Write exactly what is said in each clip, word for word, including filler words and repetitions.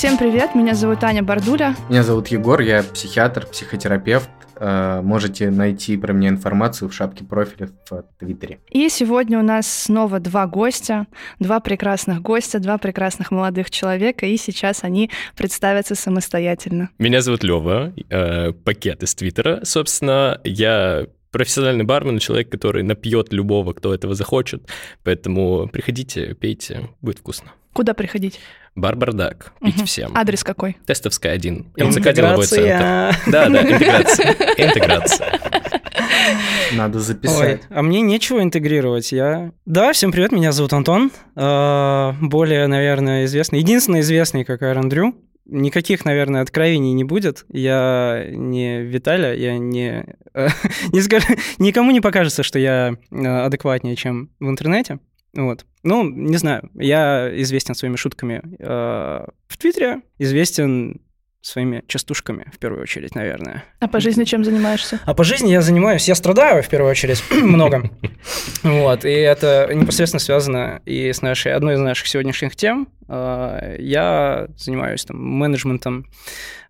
Всем привет, меня зовут Аня Бардуля. Меня зовут Егор, я психиатр, психотерапевт. Можете найти про меня информацию в шапке профиля в Твиттере. И сегодня у нас снова два гостя, два прекрасных гостя, два прекрасных молодых человека, и сейчас они представятся самостоятельно. Меня зовут Лёва, пакет из Твиттера, собственно, я... профессиональный бармен, человек, который напьет любого, кто этого захочет. Поэтому приходите, пейте, будет вкусно. Куда приходить? Барбардак. Пить угу. всем. Адрес какой? Тестовская, один. Интеграция. Да, да, интеграция. Интеграция. Надо записать. Ой, а мне нечего интегрировать. Я... Да, всем привет, меня зовут Антон. Более, наверное, известный. Единственный известный, как Айрон Дрю. Никаких, наверное, откровений не будет. Я не Виталя, я не... не скажу, никому не покажется, что я адекватнее, чем в интернете. Вот. Ну, не знаю. Я известен своими шутками э, в Твиттере, известен своими частушками, в первую очередь, наверное. А по жизни чем занимаешься? А по жизни я занимаюсь... Я страдаю, в первую очередь, много. Вот. И это непосредственно связано и с нашей одной из наших сегодняшних тем. Я занимаюсь там менеджментом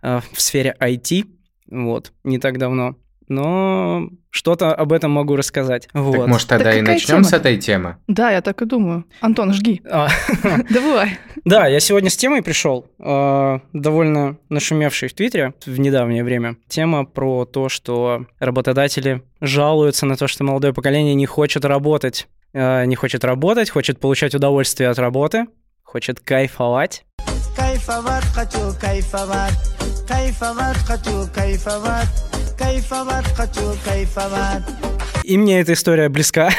в сфере ай ти, вот, не так давно, но что-то об этом могу рассказать. Вот. Так, может, тогда так и начнем тема? С этой темы? Да, я так и думаю. Антон, жги. Давай. Да, я сегодня с темой пришел, довольно нашумевшей в Твиттере в недавнее время. Тема про то, что работодатели жалуются на то, что молодое поколение не хочет работать. Не хочет работать, хочет получать удовольствие от работы. Хочет кайфовать. Кайфовать хочу, кайфовать. Кайфовать хочу, кайфовать. Кайфовать хочу, кайфовать. И мне эта история близка.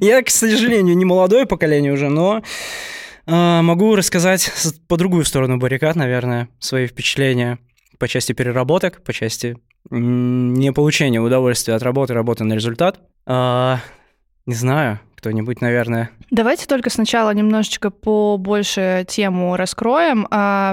Я, к сожалению, не молодое поколение уже, но э, могу рассказать по другую сторону баррикад, наверное, свои впечатления по части переработок, по части м- не получения удовольствия от работы, работы на результат. Э, не знаю. Кто-нибудь, наверное. Давайте только сначала немножечко побольше тему раскроем.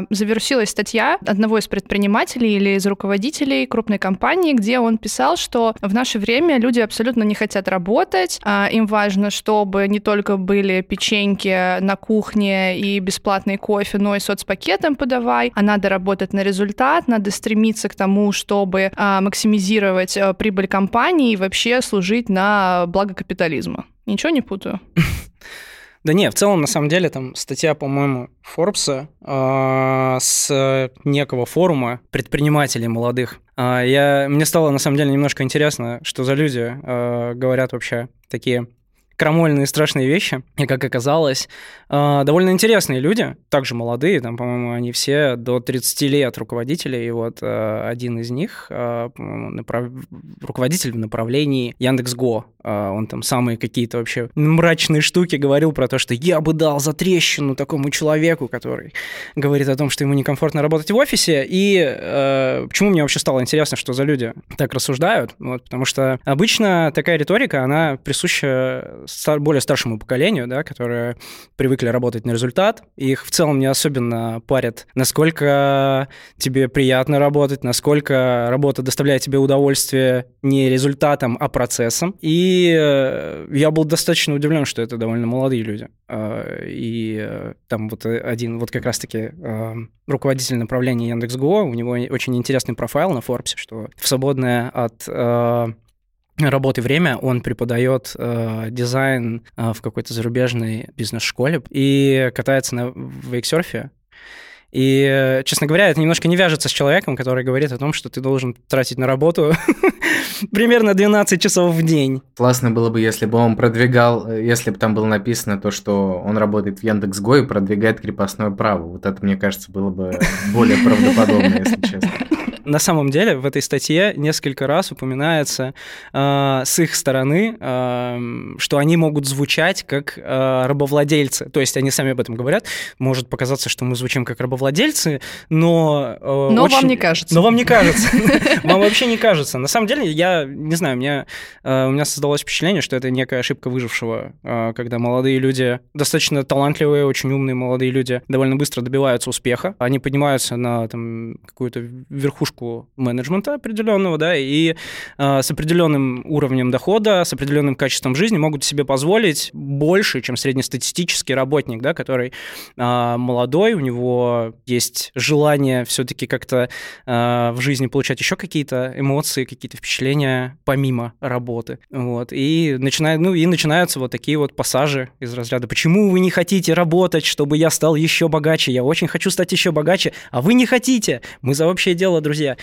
Завершилась статья одного из предпринимателей или из руководителей крупной компании, где он писал, что в наше время люди абсолютно не хотят работать, им важно, чтобы не только были печеньки на кухне и бесплатный кофе, но и соцпакетом подавай, а надо работать на результат, надо стремиться к тому, чтобы максимизировать прибыль компании и вообще служить на благо капитализма. Ничего не путаю? Да не, в целом, на самом деле, там статья, по-моему, Forbes э, с некого форума предпринимателей молодых. Э, я, мне стало, на самом деле, немножко интересно, что за люди э, говорят вообще такие крамольные страшные вещи. И, как оказалось, э, довольно интересные люди, также молодые, там, по-моему, они все до тридцати лет руководители, и вот э, один из них, э, направ... руководитель в направлении Яндекс.Го, э, он там самые какие-то вообще мрачные штуки говорил про то, что я бы дал затрещину такому человеку, который говорит о том, что ему некомфортно работать в офисе, и э, почему мне вообще стало интересно, что за люди так рассуждают, вот, потому что обычно такая риторика, она присуща более старшему поколению, да, которые привыкли работать на результат, их в целом не особенно парят, насколько тебе приятно работать, насколько работа доставляет тебе удовольствие не результатом, а процессом. И я был достаточно удивлен, что это довольно молодые люди. И там вот один, вот как раз-таки руководитель направления Яндекс.Го, у него очень интересный профайл на Forbes, что в свободное от... работы время, он преподает э, дизайн э, в какой-то зарубежной бизнес-школе и катается на вейксерфе. И, честно говоря, это немножко не вяжется с человеком, который говорит о том, что ты должен тратить на работу примерно двенадцать часов в день. Классно было бы, если бы он продвигал, если бы там было написано то, что он работает в Яндекс.Го и продвигает крепостное право. Вот это, мне кажется, было бы более правдоподобно, если честно. На самом деле в этой статье несколько раз упоминается э, с их стороны, э, что они могут звучать как э, рабовладельцы. То есть они сами об этом говорят. Может показаться, что мы звучим как рабовладельцы, но... Э, но очень... вам не кажется. Но вам не кажется. Вам вообще не кажется. На самом деле, я не знаю, у меня создалось впечатление, что это некая ошибка выжившего, когда молодые люди, достаточно талантливые, очень умные молодые люди, довольно быстро добиваются успеха. Они поднимаются на какую-то верхушку практику менеджмента определенного, да, и э, с определенным уровнем дохода, с определенным качеством жизни могут себе позволить больше, чем среднестатистический работник, да, который э, молодой, у него есть желание все-таки как-то э, в жизни получать еще какие-то эмоции, какие-то впечатления помимо работы. Вот. И, начина... ну, и начинаются вот такие вот пассажи из разряда «Почему вы не хотите работать, чтобы я стал еще богаче? Я очень хочу стать еще богаче, а вы не хотите! Мы за общее дело, друзья!»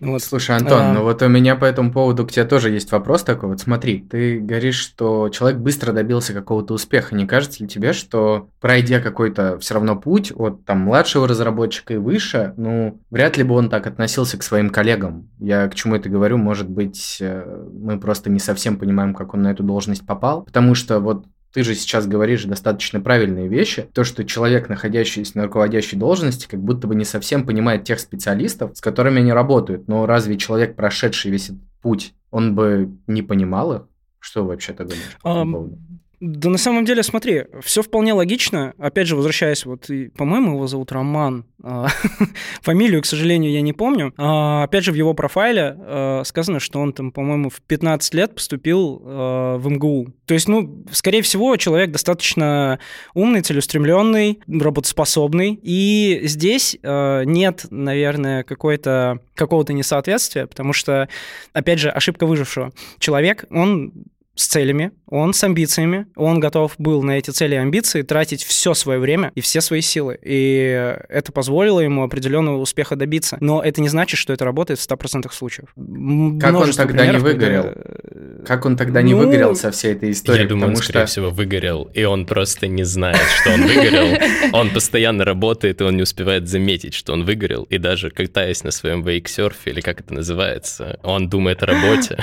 Вот. Слушай, Антон, а... ну вот у меня по этому поводу к тебе тоже есть вопрос такой. Вот смотри, ты говоришь, что человек быстро добился какого-то успеха. Не кажется ли тебе, что пройдя какой-то все равно путь от там младшего разработчика и выше, ну, вряд ли бы он так относился к своим коллегам? Я к чему это говорю? Может быть, мы просто не совсем понимаем, как он на эту должность попал? Потому что вот ты же сейчас говоришь достаточно правильные вещи. То, что человек, находящийся на руководящей должности, как будто бы не совсем понимает тех специалистов, с которыми они работают. Но разве человек, прошедший весь этот путь, он бы не понимал их? Что вы вообще-то думаете по этому поводу? Да на самом деле, смотри, все вполне логично. Опять же, возвращаясь, вот, и, по-моему, его зовут Роман. Фамилию, к сожалению, я не помню. Опять же, в его профайле сказано, что он там, по-моему, в пятнадцать лет поступил в эм гэ у. То есть, ну, скорее всего, человек достаточно умный, целеустремленный, работоспособный. И здесь нет, наверное, какой-то, какого-то несоответствия, потому что, опять же, ошибка выжившего. Человек, он... с целями, он с амбициями, он готов был на эти цели и амбиции тратить все свое время и все свои силы. И это позволило ему определенного успеха добиться. Но это не значит, что это работает в сто процентов случаев. Как он тогда не выгорел? Когда... Как он тогда ну... не выгорел со всей этой историей? Я думаю, он, что... скорее всего, выгорел, и он просто не знает, что он выгорел. Он постоянно работает, и он не успевает заметить, что он выгорел. И даже катаясь на своем вейксерфе, или как это называется, он думает о работе.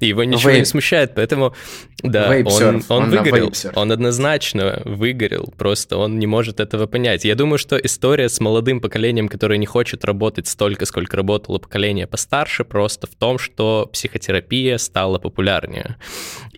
И его ничего не смущает, поэтому да, он, он, он выгорел, он однозначно выгорел, просто он не может этого понять. Я думаю, что история с молодым поколением, которое не хочет работать столько, сколько работало поколение постарше, просто в том, что психотерапия стала популярнее.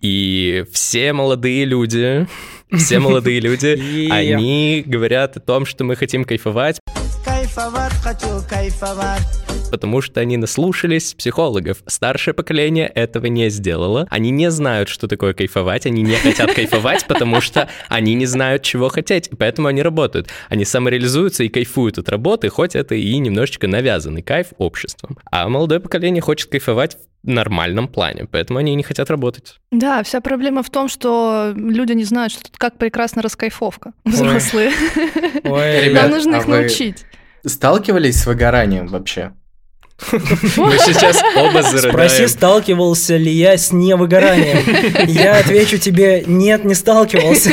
И все молодые люди, все молодые люди, они говорят о том, что мы хотим кайфовать. Кайфовать хочу, кайфовать. Потому что они наслушались психологов. Старшее поколение этого не сделало. Они не знают, что такое кайфовать, они не хотят кайфовать, потому что они не знают, чего хотеть, и поэтому они работают. Они самореализуются и кайфуют от работы, хоть это и немножечко навязанный кайф обществом. А молодое поколение хочет кайфовать в нормальном плане, поэтому они не хотят работать. Да, вся проблема в том, что люди не знают, что, как прекрасна раскайфовка. Взрослые. Нам нужно их научить. Сталкивались с выгоранием вообще? Мы сейчас оба зарыдаем. Спроси, сталкивался ли я с невыгоранием. Я отвечу тебе, нет, не сталкивался.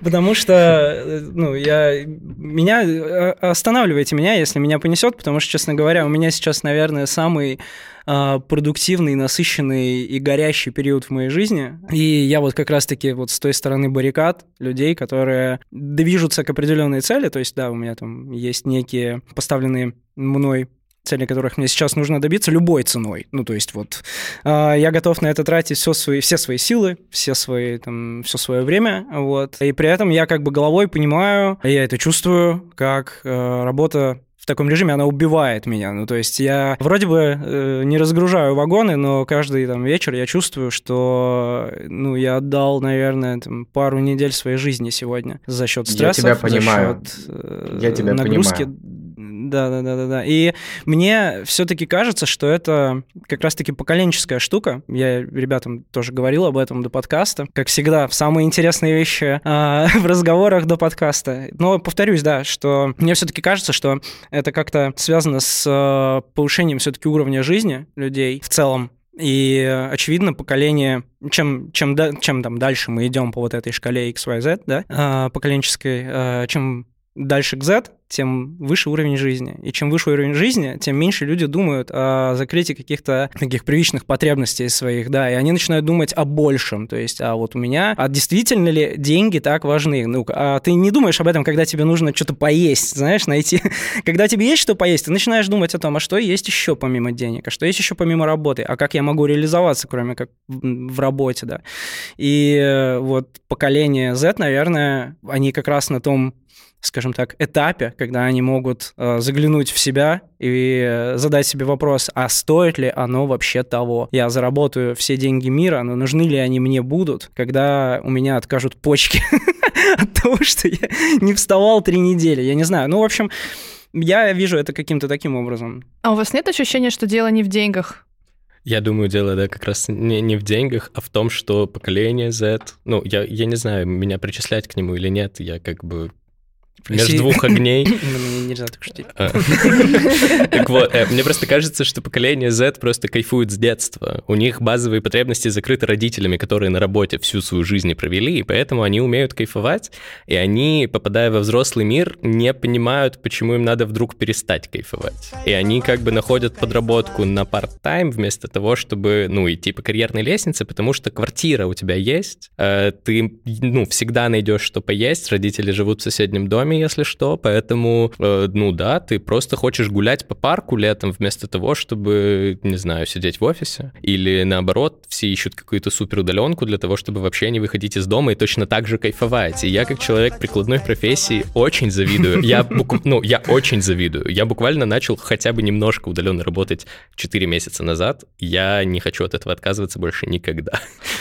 Потому что, ну, я... Меня... Останавливайте меня, если меня понесет, потому что, честно говоря, у меня сейчас, наверное, самый... продуктивный, насыщенный и горящий период в моей жизни. И я вот как раз-таки вот с той стороны баррикад людей, которые движутся к определенной цели. То есть, да, у меня там есть некие поставленные мной цели, которых мне сейчас нужно добиться любой ценой. Ну, то есть вот э, я готов на это тратить все свои, все свои силы, все, свои, там, все свое время, вот. И при этом я как бы головой понимаю, я это чувствую, как э, работа в таком режиме, она убивает меня. Ну, то есть я вроде бы э, не разгружаю вагоны, но каждый там вечер я чувствую, что ну, я отдал, наверное, там, пару недель своей жизни сегодня за счет стрессов, я тебя понимаю. за счет э, я тебя нагрузки. Понимаю. Да, да, да, да, да. И мне все-таки кажется, что это как раз-таки поколенческая штука. Я ребятам тоже говорил об этом до подкаста. Как всегда, самые интересные вещи э, в разговорах до подкаста. Но повторюсь, да, что мне все-таки кажется, что это как-то связано с э, повышением все-таки уровня жизни людей в целом. И, очевидно, поколение, чем, чем, да, чем там дальше мы идем по вот этой шкале икс вай зет, да, э, поколенческой, э, чем дальше к Z, тем выше уровень жизни. И чем выше уровень жизни, тем меньше люди думают о закрытии каких-то таких привычных потребностей своих, да, и они начинают думать о большем, то есть, а вот у меня, а действительно ли деньги так важны? Ну, а ты не думаешь об этом, когда тебе нужно что-то поесть, знаешь, найти. Когда тебе есть что поесть, ты начинаешь думать о том, а что есть еще помимо денег, а что есть еще помимо работы, а как я могу реализоваться, кроме как в работе, да. И вот поколение Z, наверное, они как раз на том скажем так, этапе, когда они могут э, заглянуть в себя и э, задать себе вопрос, а стоит ли оно вообще того? Я заработаю все деньги мира, но нужны ли они мне будут, когда у меня откажут почки от того, что я не вставал три недели? Я не знаю. Ну, в общем, я вижу это каким-то таким образом. А у вас нет ощущения, что дело не в деньгах? Я думаю, дело, да, как раз не, не в деньгах, а в том, что поколение зет... Ну, я, я не знаю, меня причислять к нему или нет, я как бы... Между Си... двух огней. Ну, мне нельзя так шутить. Так вот, мне просто кажется, что поколение зет просто кайфует с детства. У них базовые потребности закрыты родителями, которые на работе всю свою жизнь провели, и поэтому они умеют кайфовать, и они, попадая во взрослый мир, не понимают, почему им надо вдруг перестать кайфовать. И они как бы находят подработку на парт-тайм вместо того, чтобы, ну, идти по карьерной лестнице, потому что квартира у тебя есть, ты, ну, всегда найдешь что поесть, родители живут в соседнем доме, если что, поэтому, э, ну да, ты просто хочешь гулять по парку летом вместо того, чтобы, не знаю, сидеть в офисе, или наоборот, все ищут какую-то суперудаленку для того, чтобы вообще не выходить из дома и точно так же кайфовать, и я как человек прикладной профессии очень завидую, я, бук... ну, я очень завидую, я буквально начал хотя бы немножко удаленно работать четыре месяца назад, я не хочу от этого отказываться больше никогда.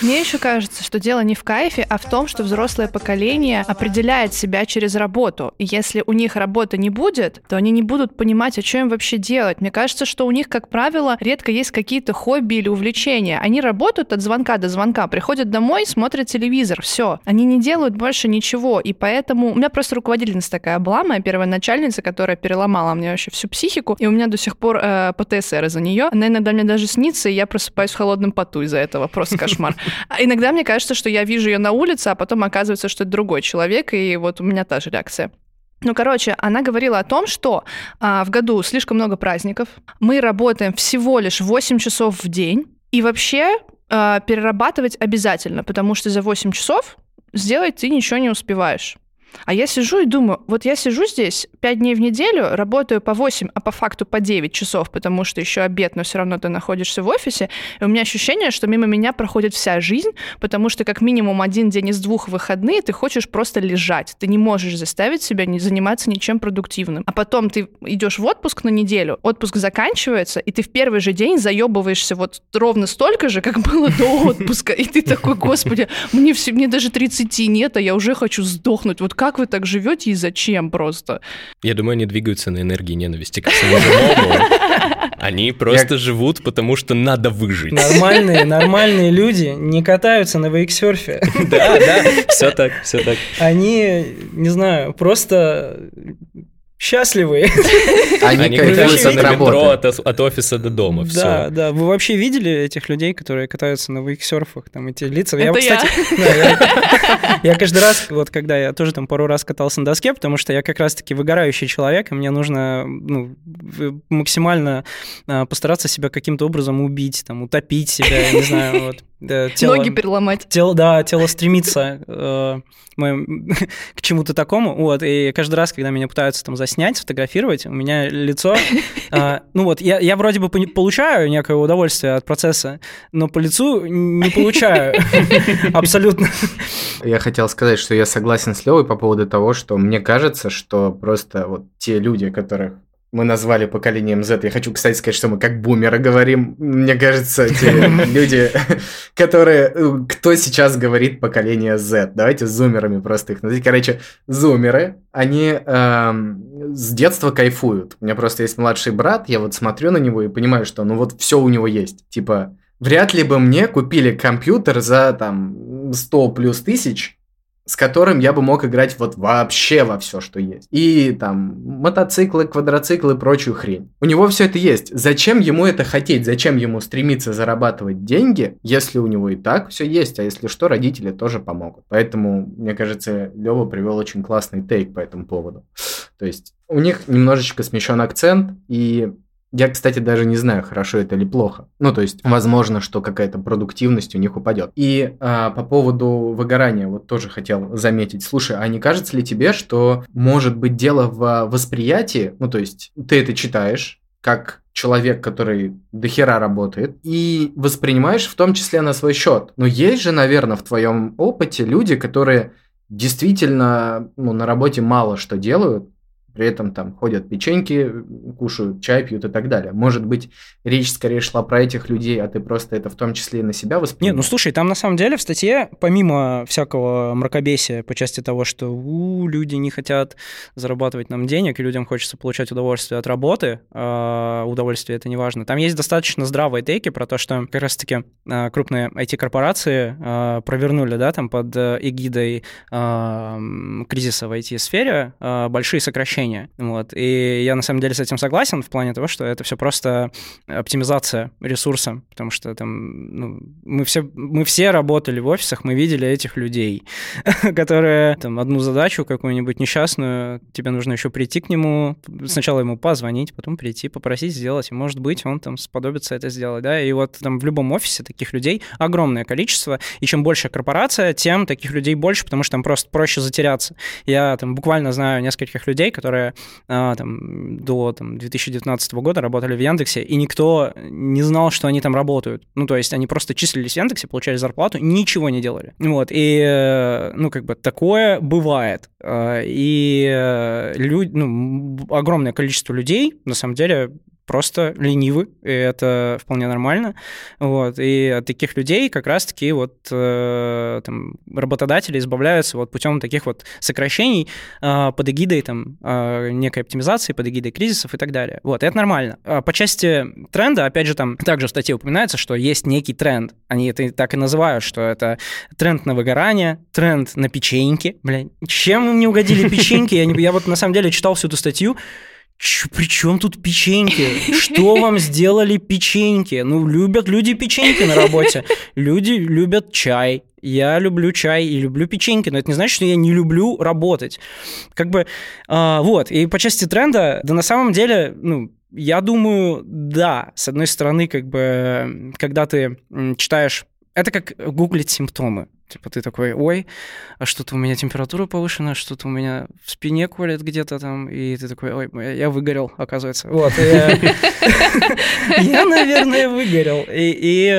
Мне еще кажется, что дело не в кайфе, а в том, что взрослое поколение определяет себя через работу. И если у них работы не будет, то они не будут понимать, а что им вообще делать. Мне кажется, что у них, как правило, редко есть какие-то хобби или увлечения. Они работают от звонка до звонка, приходят домой, смотрят телевизор, все. Они не делают больше ничего. И поэтому у меня просто руководительница такая была, моя первая начальница, которая переломала мне вообще всю психику. И у меня до сих пор э, ПТСР из-за нее. Она иногда мне даже снится, и я просыпаюсь в холодном поту из-за этого. Просто кошмар. Иногда мне кажется, что я вижу ее на улице, а потом оказывается, что это другой человек. И вот у меня та же реакция. Ну, короче, она говорила о том, что а, в году слишком много праздников, мы работаем всего лишь восемь часов в день, и вообще а, перерабатывать обязательно, потому что за восемь часов сделать ты ничего не успеваешь. А я сижу и думаю, вот я сижу здесь пять дней в неделю, работаю по восемь, а по факту по девять часов, потому что еще обед, но все равно ты находишься в офисе, и у меня ощущение, что мимо меня проходит вся жизнь, потому что как минимум один день из двух выходные ты хочешь просто лежать, ты не можешь заставить себя не заниматься ничем продуктивным. А потом ты идешь в отпуск на неделю, отпуск заканчивается, и ты в первый же день заебываешься вот ровно столько же, как было до отпуска, и ты такой, господи, мне, все, мне даже тридцати нет, а я уже хочу сдохнуть, вот как Как вы так живете и зачем просто? Я думаю, они двигаются на энергии ненависти к своему дому. Они просто Я... живут, потому что надо выжить. Нормальные, нормальные люди не катаются на вейксерфе. Да, да, все так, все так. Они, не знаю, просто... счастливые. Они, Они катаются на метро от, от офиса до дома. Да, все. Да. Вы вообще видели этих людей, которые катаются на вейксерфах, там эти лица? Это я, кстати, я. Да, я, я каждый раз, вот когда я тоже там пару раз катался на доске, потому что я как раз-таки выгорающий человек, и мне нужно ну, максимально постараться себя каким-то образом убить, там, утопить себя, я не знаю, вот. Да, тело, ноги переломать. Тело, да, тело стремится э, моим, к чему-то такому. Вот, и каждый раз, когда меня пытаются там заснять, сфотографировать, у меня лицо... Э, ну вот, я, я вроде бы получаю некое удовольствие от процесса, но по лицу не получаю абсолютно. Я хотел сказать, что я согласен с Лёвой по поводу того, что мне кажется, что просто вот те люди, которых мы назвали поколением зет. Я хочу, кстати, сказать, что мы как бумеры говорим. Мне кажется, те люди, которые... Кто сейчас говорит поколение зет? Давайте зумерами просто их назовем. Короче, зумеры, они с детства кайфуют. У меня просто есть младший брат, я вот смотрю на него и понимаю, что ну вот все у него есть. Типа, вряд ли бы мне купили компьютер за там сто плюс тысяч, с которым я бы мог играть вот вообще во все, что есть. И там мотоциклы, квадроциклы, прочую хрень. У него все это есть. Зачем ему это хотеть? Зачем ему стремиться зарабатывать деньги, если у него и так все есть? А если что, родители тоже помогут. Поэтому, мне кажется, Лёва привел очень классный тейк по этому поводу. То есть у них немножечко смещен акцент, и... Я, кстати, даже не знаю, хорошо это или плохо. Ну, то есть, возможно, что какая-то продуктивность у них упадет. И а, по поводу выгорания, вот тоже хотел заметить. Слушай, а не кажется ли тебе, что может быть дело в восприятии? Ну, то есть, ты это читаешь как человек, который дохера работает, и воспринимаешь в том числе на свой счет. Но есть же, наверное, в твоем опыте люди, которые... действительно, ну, на работе мало что делают, при этом там ходят печеньки, кушают, чай пьют и так далее. Может быть, речь скорее шла про этих людей, а ты просто это в том числе и на себя воспринимаешь? Нет, ну слушай, там на самом деле в статье, помимо всякого мракобесия по части того, что у, люди не хотят зарабатывать нам денег, и людям хочется получать удовольствие от работы, э, удовольствие это не важно, там есть достаточно здравые тейки про то, что как раз-таки э, крупные ай ти-корпорации э, провернули, да, там под эгидой э, кризиса в ай ти-сфере э, большие сокращения. Вот. И я на самом деле с этим согласен в плане того, что это все просто оптимизация ресурса, потому что там, ну, мы, все, мы все работали в офисах, мы видели этих людей, которые там, одну задачу какую-нибудь несчастную, тебе нужно еще прийти к нему, сначала ему позвонить, потом прийти, попросить сделать, и, может быть, он там сподобится это сделать. Да? И вот там в любом офисе таких людей огромное количество, и чем больше корпорация, тем таких людей больше, потому что там просто проще затеряться. Я там буквально знаю нескольких людей, которые которые а, там, до там, две тысячи девятнадцатого года работали в Яндексе, и никто не знал, что они там работают. Ну, то есть они просто числились в Яндексе, получали зарплату, ничего не делали. Вот, и, ну, как бы такое бывает. И люд... ну, огромное количество людей, на самом деле, просто ленивы, и это вполне нормально. Вот. И от таких людей как раз-таки вот, э, там, работодатели избавляются вот путем таких вот сокращений э, под эгидой там, э, некой оптимизации, под эгидой кризисов и так далее. Вот. И это нормально. А по части тренда, опять же, там также в статье упоминается, что есть некий тренд. Они это так и называют, что это тренд на выгорание, тренд на печеньки. Блин, чем им не угодили печеньки? Я вот на самом деле читал всю эту статью, Ч- при чем тут печеньки? Что вам сделали печеньки? Ну, любят люди печеньки на работе. Люди любят чай. Я люблю чай и люблю печеньки, но это не значит, что я не люблю работать. Как бы, э, вот. И по части тренда, да на самом деле, ну, я думаю, да. С одной стороны, как бы, когда ты читаешь... Это как гуглить симптомы. Типа ты такой, ой, а что-то у меня температура повышена, что-то у меня в спине колет где-то там, и ты такой, ой, я выгорел, оказывается. Вот. Я, наверное, выгорел. И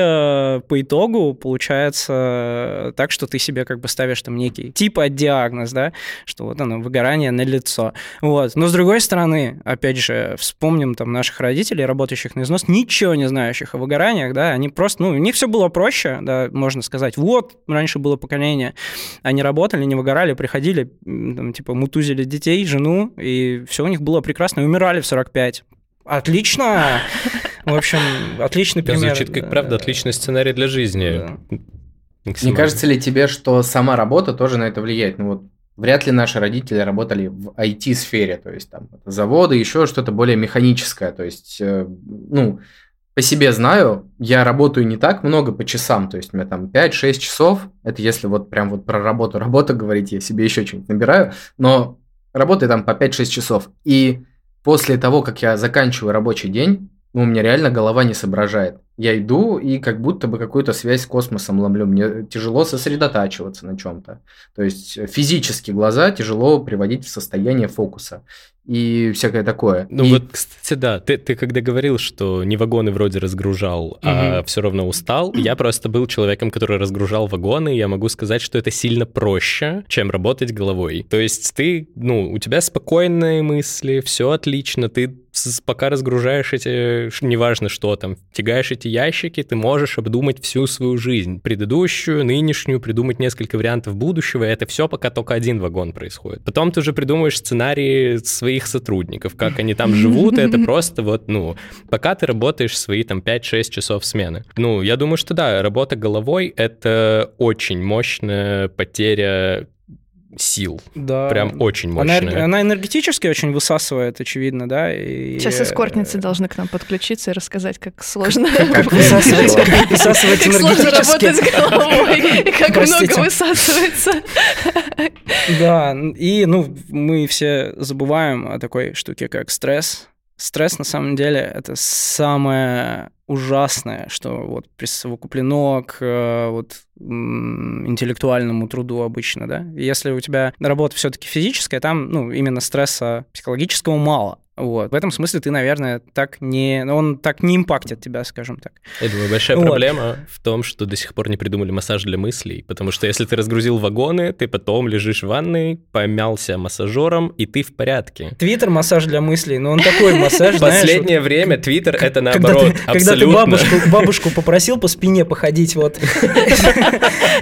по итогу получается так, что ты себе как бы ставишь там некий типа диагноз, да, что вот оно, выгорание налицо. Вот. Но с другой стороны, опять же, вспомним там наших родителей, работающих на износ, ничего не знающих о выгораниях, да, они просто, ну, у них все было проще, да, можно сказать, вот, раньше было поколение, они работали, не выгорали, приходили, там, типа, мутузили детей, жену, и все у них было прекрасно, и умирали в сорок пять. Отлично! В общем, отличный пример. Звучит как, правда, отличный сценарий для жизни. Да. Не кажется ли тебе, что сама работа тоже на это влияет? Ну вот вряд ли наши родители работали в ай ти-сфере, то есть там заводы, еще что-то более механическое, то есть, ну... По себе знаю, я работаю не так много по часам, то есть у меня там пять-шесть часов, это если вот прям вот про работу, работу говорить, я себе еще что-нибудь набираю, но работаю там по пять-шесть часов, и после того, как я заканчиваю рабочий день, ну, у меня реально голова не соображает, я иду и как будто бы какую-то связь с космосом ломлю, мне тяжело сосредотачиваться на чем-то, то есть физически глаза тяжело приводить в состояние фокуса. И всякое такое. Ну и... вот, кстати, да, ты, ты когда говорил, что не вагоны вроде разгружал, mm-hmm. а все равно устал, я просто был человеком, который разгружал вагоны, и я могу сказать, что это сильно проще, чем работать головой. То есть ты, ну, у тебя спокойные мысли, все отлично, ты пока разгружаешь эти, неважно что там, тягаешь эти ящики, ты можешь обдумать всю свою жизнь, предыдущую, нынешнюю, придумать несколько вариантов будущего, и это все пока только один вагон происходит. Потом ты уже придумываешь сценарии своих сотрудников, как они там живут, это просто вот, ну, пока ты работаешь свои там пять-шесть часов смены. Ну, я думаю, что да, работа головой — это очень мощная потеря сил. Да. Прям очень мощная. Она, она энергетически очень высасывает, очевидно, да? И... Сейчас эскортницы должны к нам подключиться и рассказать, как сложно высасывать энергетически. Как сложно работать головой, и как много высасывается. Да, и, ну, мы все забываем о такой штуке, как стресс. Стресс, на самом деле, это самое ужасное, что вот присовокуплено к вот, интеллектуальному труду обычно, да. Если у тебя работа все-таки физическая, там, ну, именно стресса психологического мало. Вот. В этом смысле ты, наверное, так не... он так не импактит тебя, скажем так. Я думаю, большая вот. проблема в том, что до сих пор не придумали массаж для мыслей, потому что если ты разгрузил вагоны, ты потом лежишь в ванной, помялся массажером, и ты в порядке. Твиттер — массаж для мыслей, но он такой массаж, знаешь... Последнее время Твиттер — это наоборот, абсолютно. Когда ты бабушку попросил по спине походить, вот.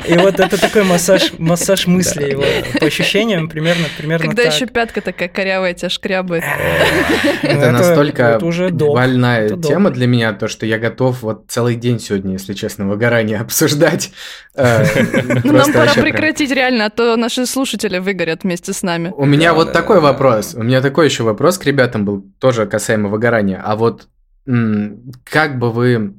И вот это такой массаж мыслей. По ощущениям примерно так. Когда еще пятка такая корявая тебя шкрябает. Это настолько больная тема для меня, то, что я готов вот целый день сегодня, если честно, выгорание обсуждать. Нам пора прекратить реально, а то наши слушатели выгорят вместе с нами. У меня вот такой вопрос. У меня такой еще вопрос к ребятам был, тоже касаемо выгорания. А вот как бы вы...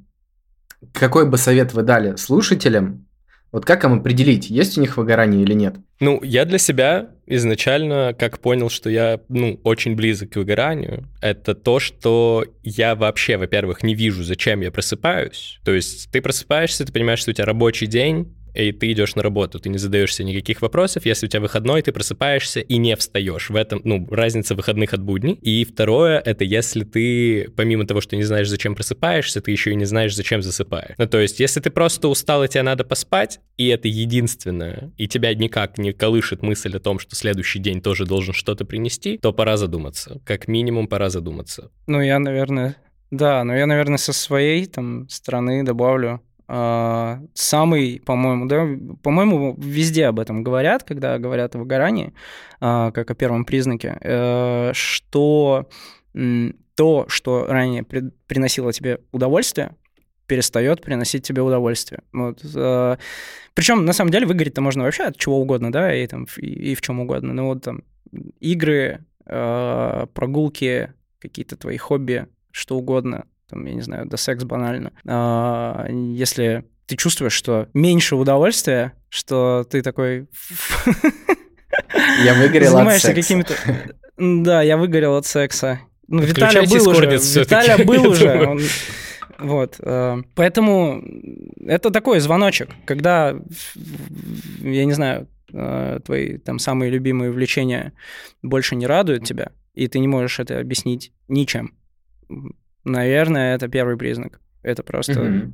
Какой бы совет вы дали слушателям? Вот как им определить, есть у них выгорание или нет? Ну, я для себя изначально как понял, что я, ну, очень близок к выгоранию, это то, что я вообще, во-первых, не вижу, зачем я просыпаюсь. То есть ты просыпаешься, ты понимаешь, что у тебя рабочий день, и ты идешь на работу, ты не задаешься никаких вопросов. Если у тебя выходной, ты просыпаешься и не встаешь. В этом, ну, разница выходных от будней. И второе, это если ты, помимо того, что не знаешь, зачем просыпаешься, ты еще и не знаешь, зачем засыпаешь. Ну, то есть, если ты просто устал, и тебе надо поспать, и это единственное, и тебя никак не колышет мысль о том, что следующий день тоже должен что-то принести, то пора задуматься. Как минимум, пора задуматься. Ну, я, наверное... Да, ну, я, наверное, со своей, там, стороны добавлю... Самый, по-моему, да, по-моему, везде об этом говорят, когда говорят о выгорании, как о первом признаке, что то, что ранее приносило тебе удовольствие, перестает приносить тебе удовольствие. Вот. Причем, на самом деле, выгореть-то можно вообще от чего угодно, да, и, там, и, и в чем угодно. Ну вот там игры, прогулки, какие-то твои хобби, что угодно. Там, я не знаю, да, секс банально. А, если ты чувствуешь, что меньше удовольствия, что ты такой... Я выгорел от секса. Занимаешься какими-то... Да, я выгорел от секса. Ну, Виталя был уже. Виталя был уже. Он... Вот. Поэтому это такой звоночек, когда, я не знаю, твои там самые любимые увлечения больше не радуют тебя, и ты не можешь это объяснить ничем. Наверное, это первый признак. Это просто... Mm-hmm.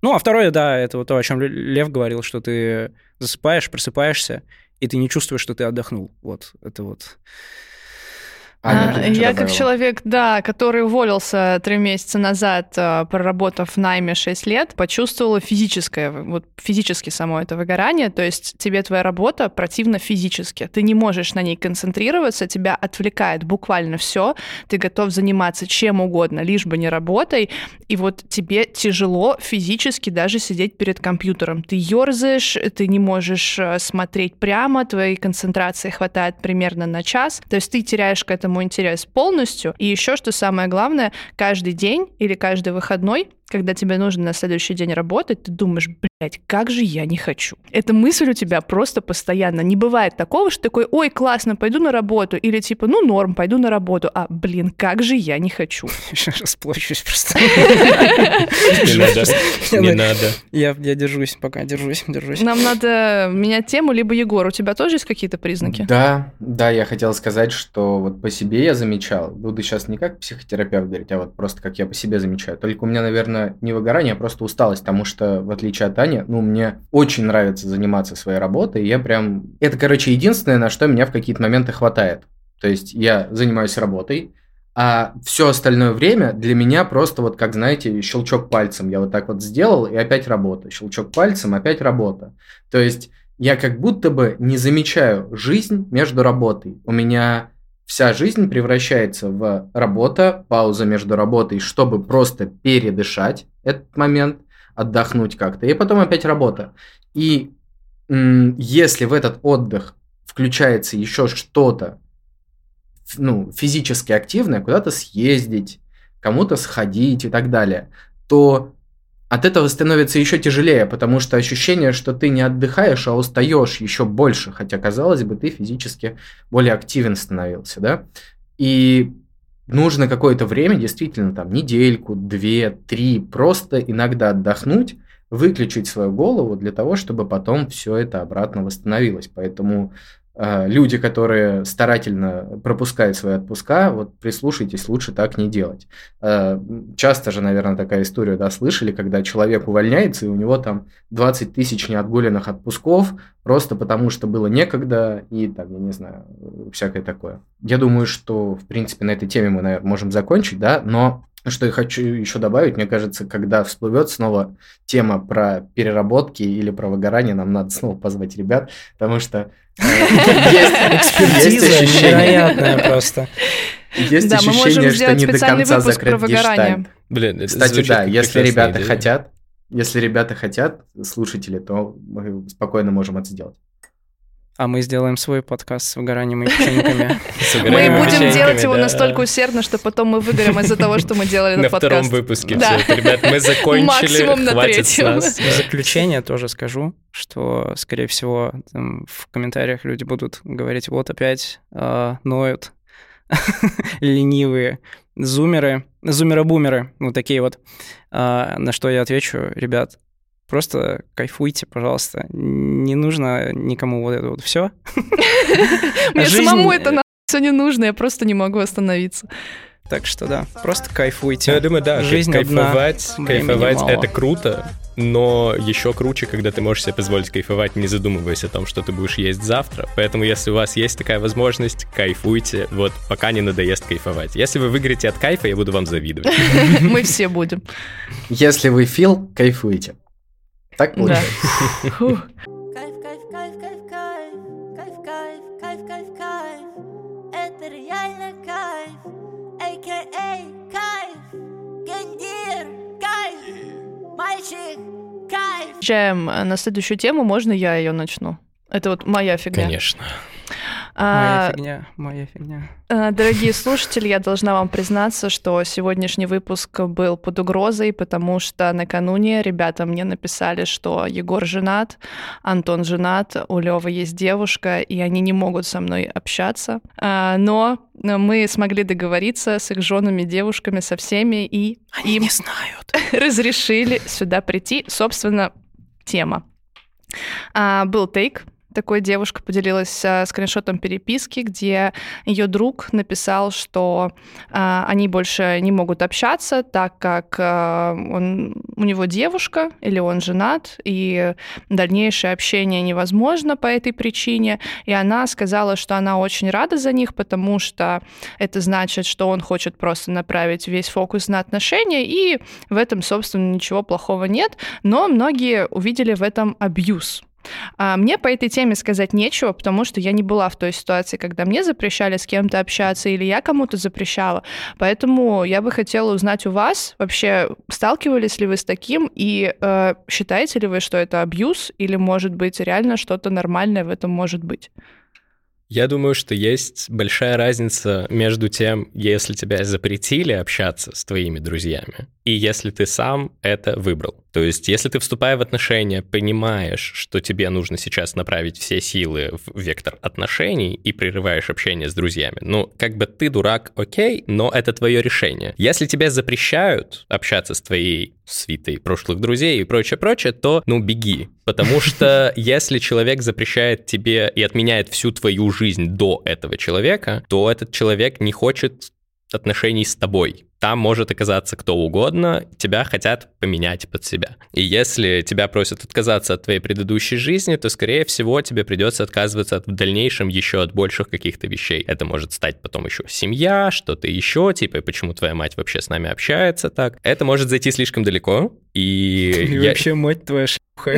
Ну, а второе, да, это вот то, о чем Лев говорил, что ты засыпаешь, просыпаешься, и ты не чувствуешь, что ты отдохнул. Вот, это вот... Аня, а, я как человек, да, который уволился три месяца назад, проработав в найме шесть лет, почувствовала физическое, вот физически само это выгорание, то есть тебе твоя работа противна физически, ты не можешь на ней концентрироваться, тебя отвлекает буквально все, ты готов заниматься чем угодно, лишь бы не работой, и вот тебе тяжело физически даже сидеть перед компьютером, ты ёрзаешь, ты не можешь смотреть прямо, твоей концентрации хватает примерно на час, то есть ты теряешь к этому мой интерес полностью. И еще, что самое главное, каждый день или каждый выходной, когда тебе нужно на следующий день работать, ты думаешь, блядь, как же я не хочу. Эта мысль у тебя просто постоянно. Не бывает такого, что такой, ой, классно, пойду на работу. Или типа, ну, норм, пойду на работу. А, блин, как же я не хочу. Расплачусь просто. Не надо, не надо. Я держусь пока, держусь, держусь. Нам надо менять тему, либо, Егор, у тебя тоже есть какие-то признаки? Да, да, я хотел сказать, что вот по себе я замечал. Буду сейчас не как психотерапевт говорить, а вот просто как я по себе замечаю. Только у меня, наверное, не выгорание, а просто усталость, потому что, в отличие от Ани, ну, мне очень нравится заниматься своей работой, и я прям... Это, короче, единственное, на что меня в какие-то моменты хватает. То есть я занимаюсь работой, а все остальное время для меня просто вот, как, знаете, щелчок пальцем. Я вот так вот сделал, и опять работа. Щелчок пальцем, опять работа. То есть я как будто бы не замечаю жизнь между работой. У меня... Вся жизнь превращается в работа, пауза между работой, чтобы просто передышать этот момент, отдохнуть как-то, и потом опять работа. И м- если в этот отдых включается еще что-то, ну, физически активное, куда-то съездить, кому-то сходить и так далее, то от этого становится еще тяжелее, потому что ощущение, что ты не отдыхаешь, а устаешь еще больше, хотя, казалось бы, ты физически более активен становился, да? И нужно какое-то время, действительно, там, недельку, две, три, просто иногда отдохнуть, выключить свою голову для того, чтобы потом все это обратно восстановилось. Поэтому люди, которые старательно пропускают свои отпуска, вот прислушайтесь, лучше так не делать. Часто же, наверное, такая история, да, слышали, когда человек увольняется, и у него там двадцать тысяч неотгуленных отпусков, просто потому что было некогда, и там, я не знаю, всякое такое. Я думаю, что, в принципе, на этой теме мы, наверное, можем закончить, да, но что я хочу еще добавить, мне кажется, когда всплывет снова тема про переработки или про выгорание, нам надо снова позвать ребят, потому что есть экспертиза невероятная просто. Есть ощущение, что не до конца закрыт гештальт. Кстати, да, если ребята хотят, если ребята хотят, слушатели, то мы спокойно можем это сделать. А мы сделаем свой подкаст с выгоранием и печеньками. Мы будем делать его настолько усердно, что потом мы выгорим из-за того, что мы делали этот подкаст. На втором выпуске все, ребят, мы закончили. Максимум на третьем. В заключение тоже скажу, что, скорее всего, в комментариях люди будут говорить, вот опять ноют ленивые зумеры, зумеры-бумеры, вот такие вот. На что я отвечу, ребят, просто кайфуйте, пожалуйста. Не нужно никому вот это вот все. Мне самому это на все не нужно, я просто не могу остановиться. Так что да, просто кайфуйте. Я думаю, да, кайфовать, кайфовать это круто, но еще круче, когда ты можешь себе позволить кайфовать, не задумываясь о том, что ты будешь есть завтра. Поэтому, если у вас есть такая возможность, кайфуйте, вот пока не надоест кайфовать. Если вы выиграете от кайфа, я буду вам завидовать. Мы все будем. Если вы фил, кайфуйте. Так получается. Кайф, кайф, кайф, кайф, кайф, кайф, кайф, кайф, кайф, кайф. Это реально кайф. а ка а кайф. Гендир, кайф. Мальчик, кайф. Включаем на следующую тему, можно я ее начну? Это вот моя фигня. Конечно. Моя а, фигня, моя фигня. Дорогие слушатели, я должна вам признаться, что сегодняшний выпуск был под угрозой, потому что накануне ребята мне написали, что Егор женат, Антон женат, у Лёвы есть девушка, и они не могут со мной общаться. Но мы смогли договориться с их женами, девушками, со всеми, и они им не знают. Разрешили сюда прийти. Собственно, тема. А, был тейк. Такой девушка поделилась а, скриншотом переписки, где ее друг написал, что а, они больше не могут общаться, так как а, он, у него девушка или он женат, и дальнейшее общение невозможно по этой причине. И она сказала, что она очень рада за них, потому что это значит, что он хочет просто направить весь фокус на отношения, и в этом, собственно, ничего плохого нет. Но многие увидели в этом абьюз. Мне по этой теме сказать нечего, потому что я не была в той ситуации, когда мне запрещали с кем-то общаться или я кому-то запрещала. Поэтому я бы хотела узнать у вас, вообще сталкивались ли вы с таким и э, считаете ли вы, что это абьюз или, может быть, реально что-то нормальное в этом может быть? Я думаю, что есть большая разница между тем, если тебя запретили общаться с твоими друзьями, и если ты сам это выбрал. То есть, если ты, вступая в отношения, понимаешь, что тебе нужно сейчас направить все силы в вектор отношений и прерываешь общение с друзьями, ну, как бы ты дурак, окей, но это твое решение. Если тебе запрещают общаться с твоей свитой прошлых друзей и прочее-прочее, то, ну, беги. Потому что если человек запрещает тебе и отменяет всю твою жизнь до этого человека, то этот человек не хочет отношений с тобой. Там может оказаться кто угодно, тебя хотят поменять под себя. И если тебя просят отказаться от твоей предыдущей жизни, то, скорее всего, тебе придется отказываться от, в дальнейшем еще от больших каких-то вещей. Это может стать потом еще семья, что-то еще, типа, почему твоя мать вообще с нами общается так. Это может зайти слишком далеко, и... И я... вообще мать твоя ш**ха.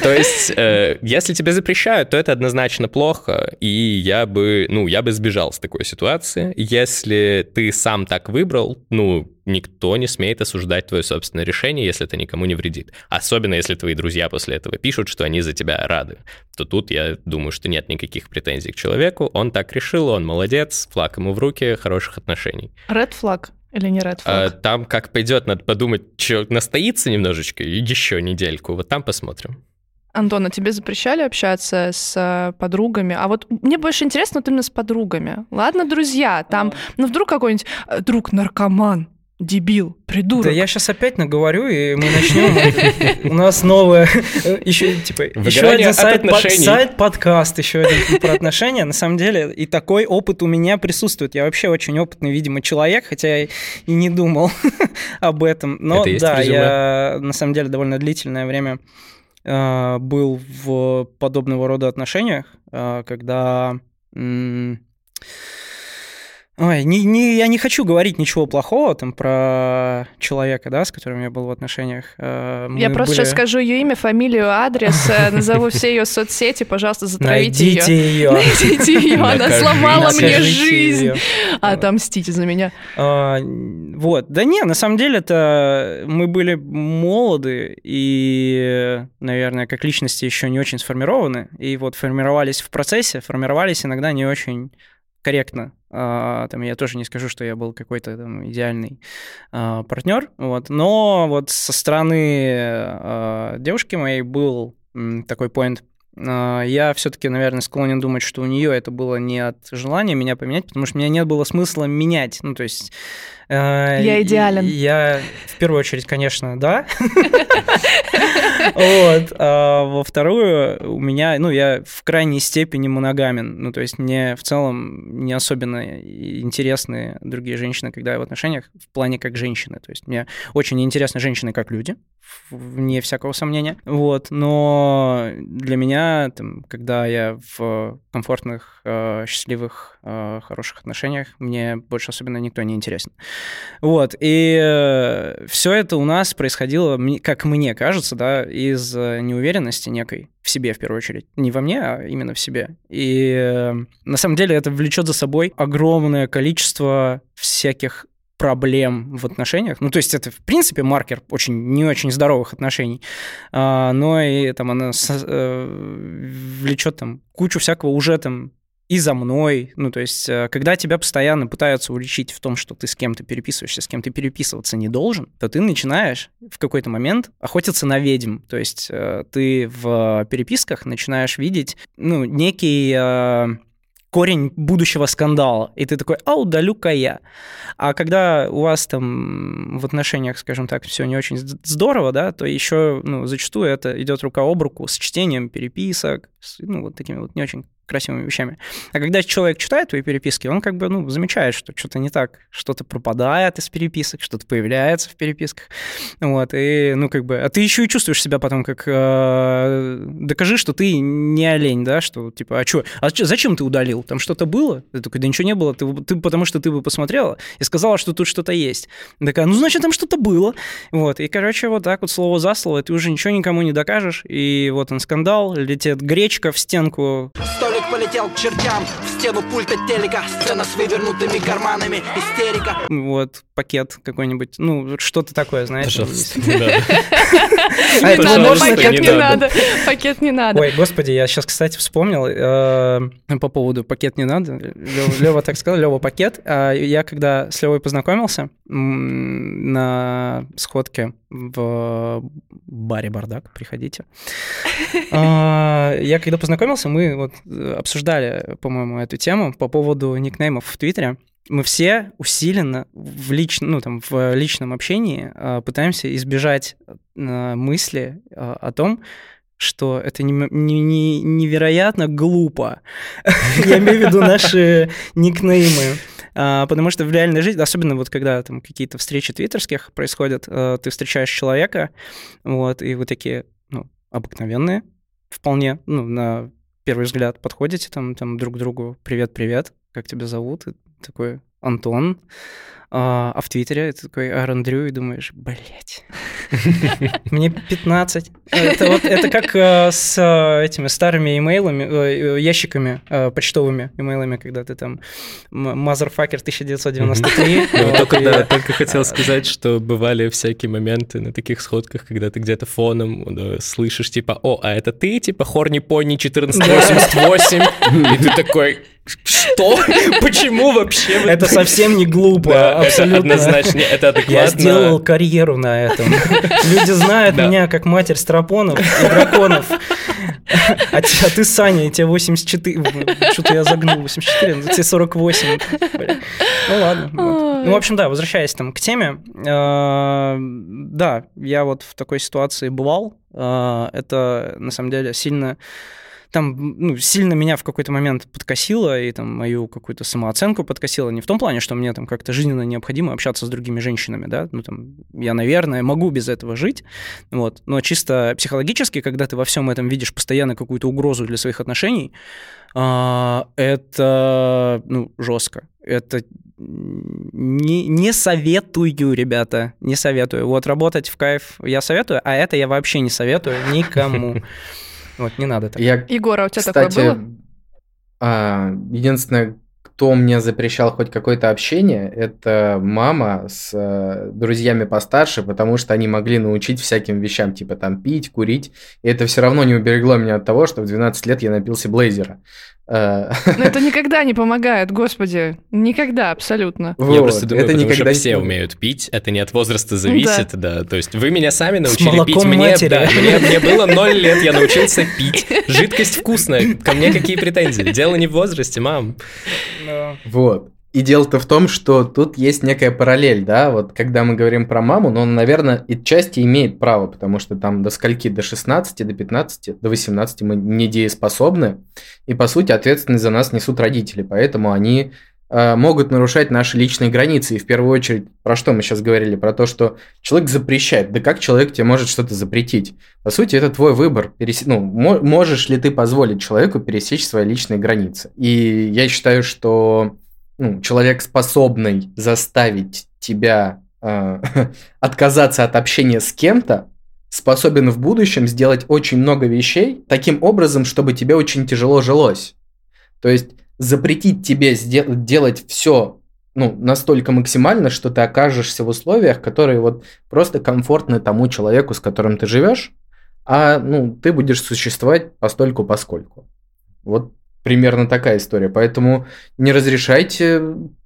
То есть, если тебе запрещают, то это однозначно плохо, и я бы, ну, я бы сбежал с такой ситуации. Если ты сам так выбрал, ну, никто не смеет осуждать твое собственное решение, если это никому не вредит. Особенно, если твои друзья после этого пишут, что они за тебя рады. То тут, я думаю, что нет никаких претензий к человеку. Он так решил, он молодец, флаг ему в руки, хороших отношений. Red flag. Или не red flag? А, там как пойдет, надо подумать, что настоится немножечко, еще недельку, вот там посмотрим. Антон, а тебе запрещали общаться с подругами? А вот мне больше интересно вот именно с подругами. Ладно, друзья, там, ну вдруг какой-нибудь друг наркоман. Дебил, придурок. Да я сейчас опять наговорю, и мы начнем. У нас новое... Еще один сайт-подкаст, еще один про отношения. На самом деле, и такой опыт у меня присутствует. Я вообще очень опытный, видимо, человек, хотя и не думал об этом. Но да, я на самом деле довольно длительное время был в подобного рода отношениях, когда... Ой, не, не, я не хочу говорить ничего плохого там про человека, да, с которым я был в отношениях. Мы я просто были... сейчас скажу ее имя, фамилию, адрес, назову все ее соцсети, пожалуйста, затравите ее. Найдите ее. Найдите ее, она сломала мне жизнь. Отомстите за меня. Вот, да не, на самом деле это мы были молоды и, наверное, как личности еще не очень сформированы, и вот формировались в процессе, формировались иногда не очень... корректно. Там я тоже не скажу, что я был какой-то там идеальный партнер, вот. Но вот со стороны девушки моей был такой поинт. Я все-таки, наверное, склонен думать, что у нее это было не от желания меня поменять, потому что у меня не было смысла менять. Ну, то есть... Я идеален. Я, в первую очередь, конечно, да. Вот. А во вторую, у меня, ну, я в крайней степени моногамен. Ну, то есть мне в целом не особенно интересны другие женщины, когда я в отношениях, в плане как женщины. То есть мне очень интересны женщины как люди, вне всякого сомнения. Вот. Но для меня, там, когда я в комфортных, счастливых, хороших отношениях, мне больше особенно никто не интересен. Вот. И все это у нас происходило, как мне кажется, да, из неуверенности некой в себе, в первую очередь. Не во мне, а именно в себе. И на самом деле это влечет за собой огромное количество всяких проблем в отношениях. Ну, то есть это, в принципе, маркер очень, не очень здоровых отношений. А, но и там она со, э, влечет там кучу всякого уже там и за мной. Ну, то есть когда тебя постоянно пытаются уличить в том, что ты с кем-то переписываешься, с кем-то переписываться не должен, то ты начинаешь в какой-то момент охотиться на ведьм. То есть ты в переписках начинаешь видеть, ну, некий... корень будущего скандала. И ты такой, а удалю-ка я. А когда у вас там в отношениях, скажем так, все не очень здорово, да, то еще, ну, зачастую это идет рука об руку с чтением переписок, с, ну, вот такими вот не очень красивыми вещами. А когда человек читает твои переписки, он как бы, ну, замечает, что что-то не так, что-то пропадает из переписок, что-то появляется в переписках. Вот, и, ну, как бы... А ты еще и чувствуешь себя потом как... Э, докажи, что ты не олень, да, что, типа, а что, а чё, зачем ты удалил? Там что-то было? Ты такой, да ничего не было, ты, ты, потому что ты бы посмотрела и сказала, что тут что-то есть. Такая, ну, значит, там что-то было. Вот, и, короче, вот так вот слово за слово, ты уже ничего никому не докажешь, и вот он скандал, летит гречка в стенку... полетел к чертям, в стену пульта телека, сцена с вывернутыми карманами, истерика. Вот, пакет какой-нибудь, ну, что-то такое, знаешь. Пакет не надо, пакет не надо. Ой, господи, я сейчас, кстати, вспомнил по поводу пакет не надо. Лёва так сказал, Лёва пакет. Я когда с Лёвой познакомился на сходке в баре «Бардак», приходите. Я когда познакомился, мы вот обсуждали, по-моему, эту тему по поводу никнеймов в Твиттере. Мы все усиленно в, лич... ну, там, в личном общении пытаемся избежать мысли о том, что это не, не, не, невероятно глупо. Я имею в виду наши никнеймы. Потому что в реальной жизни, особенно вот когда там какие-то встречи твиттерских происходят, ты встречаешь человека, вот, и вы такие, ну, обыкновенные, вполне, ну, на первый взгляд подходите там, там друг к другу, привет-привет, как тебя зовут? И такой, Антон. А в Твиттере ты такой, Арендрю, и думаешь, блять, мне пятнадцать. Это, вот, это как э, с э, этими старыми имейлами, э, ящиками, э, почтовыми имейлами, когда ты там мазерфакер тысяча девятьсот девяносто три. Только хотел сказать, что бывали всякие моменты на таких сходках, когда ты где-то фоном слышишь, типа, о, а это ты, типа, Хорни Пони четырнадцать восемьдесят восемь, и ты такой... Что? Почему вообще? Это совсем не глупо, да, абсолютно. Однозначно, это адекватно. Я сделал карьеру на этом. Люди знают да. меня как матерь страпонов и драконов. А, а ты, Саня, тебе восемьдесят четыре. Что-то я загнул, восемьдесят четыре, тебе сорок восемь. Ну ладно, вот. Ну, в общем, да, возвращаясь там к теме, э, да, я вот в такой ситуации бывал, э, это, на самом деле, сильно... Там, ну, сильно меня в какой-то момент подкосило, и там мою какую-то самооценку подкосило. Не в том плане, что мне там как-то жизненно необходимо общаться с другими женщинами, да, ну, там, я, наверное, могу без этого жить, вот, но чисто психологически, когда ты во всем этом видишь постоянно какую-то угрозу для своих отношений, это, ну, жестко, это... Не, не советую, ребята, не советую. Вот работать в кайф я советую, а это я вообще не советую никому. Вот, не надо так. Я, Егор, а у тебя, кстати, такое было? А, единственное, кто мне запрещал хоть какое-то общение, это мама с а, друзьями постарше, потому что они могли научить всяким вещам, типа там пить, курить. И это все равно не уберегло меня от того, что в двенадцать лет я напился блейзера. А... Но это никогда не помогает, господи. Никогда, абсолютно. Вот, я просто думаю, это потому что все не... умеют пить, это не от возраста зависит, да. да. То есть вы меня сами научили пить. Мне, да, мне, мне было ноль лет, я научился пить. Жидкость вкусная, ко мне какие претензии? Дело не в возрасте, мам. No. Вот. И дело-то в том, что тут есть некая параллель, да, вот когда мы говорим про маму, но он, наверное, отчасти имеет право, потому что там до скольки, до шестнадцати, до пятнадцати, до восемнадцати мы недееспособны, и, по сути, ответственность за нас несут родители, поэтому они э, могут нарушать наши личные границы, и в первую очередь, про что мы сейчас говорили, про то, что человек запрещает, да как человек тебе может что-то запретить? По сути, это твой выбор, перес... ну, мо- можешь ли ты позволить человеку пересечь свои личные границы? И я считаю, что... Ну, человек, способный заставить тебя э, отказаться от общения с кем-то, способен в будущем сделать очень много вещей таким образом, чтобы тебе очень тяжело жилось. То есть запретить тебе сдел- делать все, ну, настолько максимально, что ты окажешься в условиях, которые вот просто комфортны тому человеку, с которым ты живешь, а ну, ты будешь существовать постольку-поскольку. Вот. Примерно такая история, поэтому не разрешайте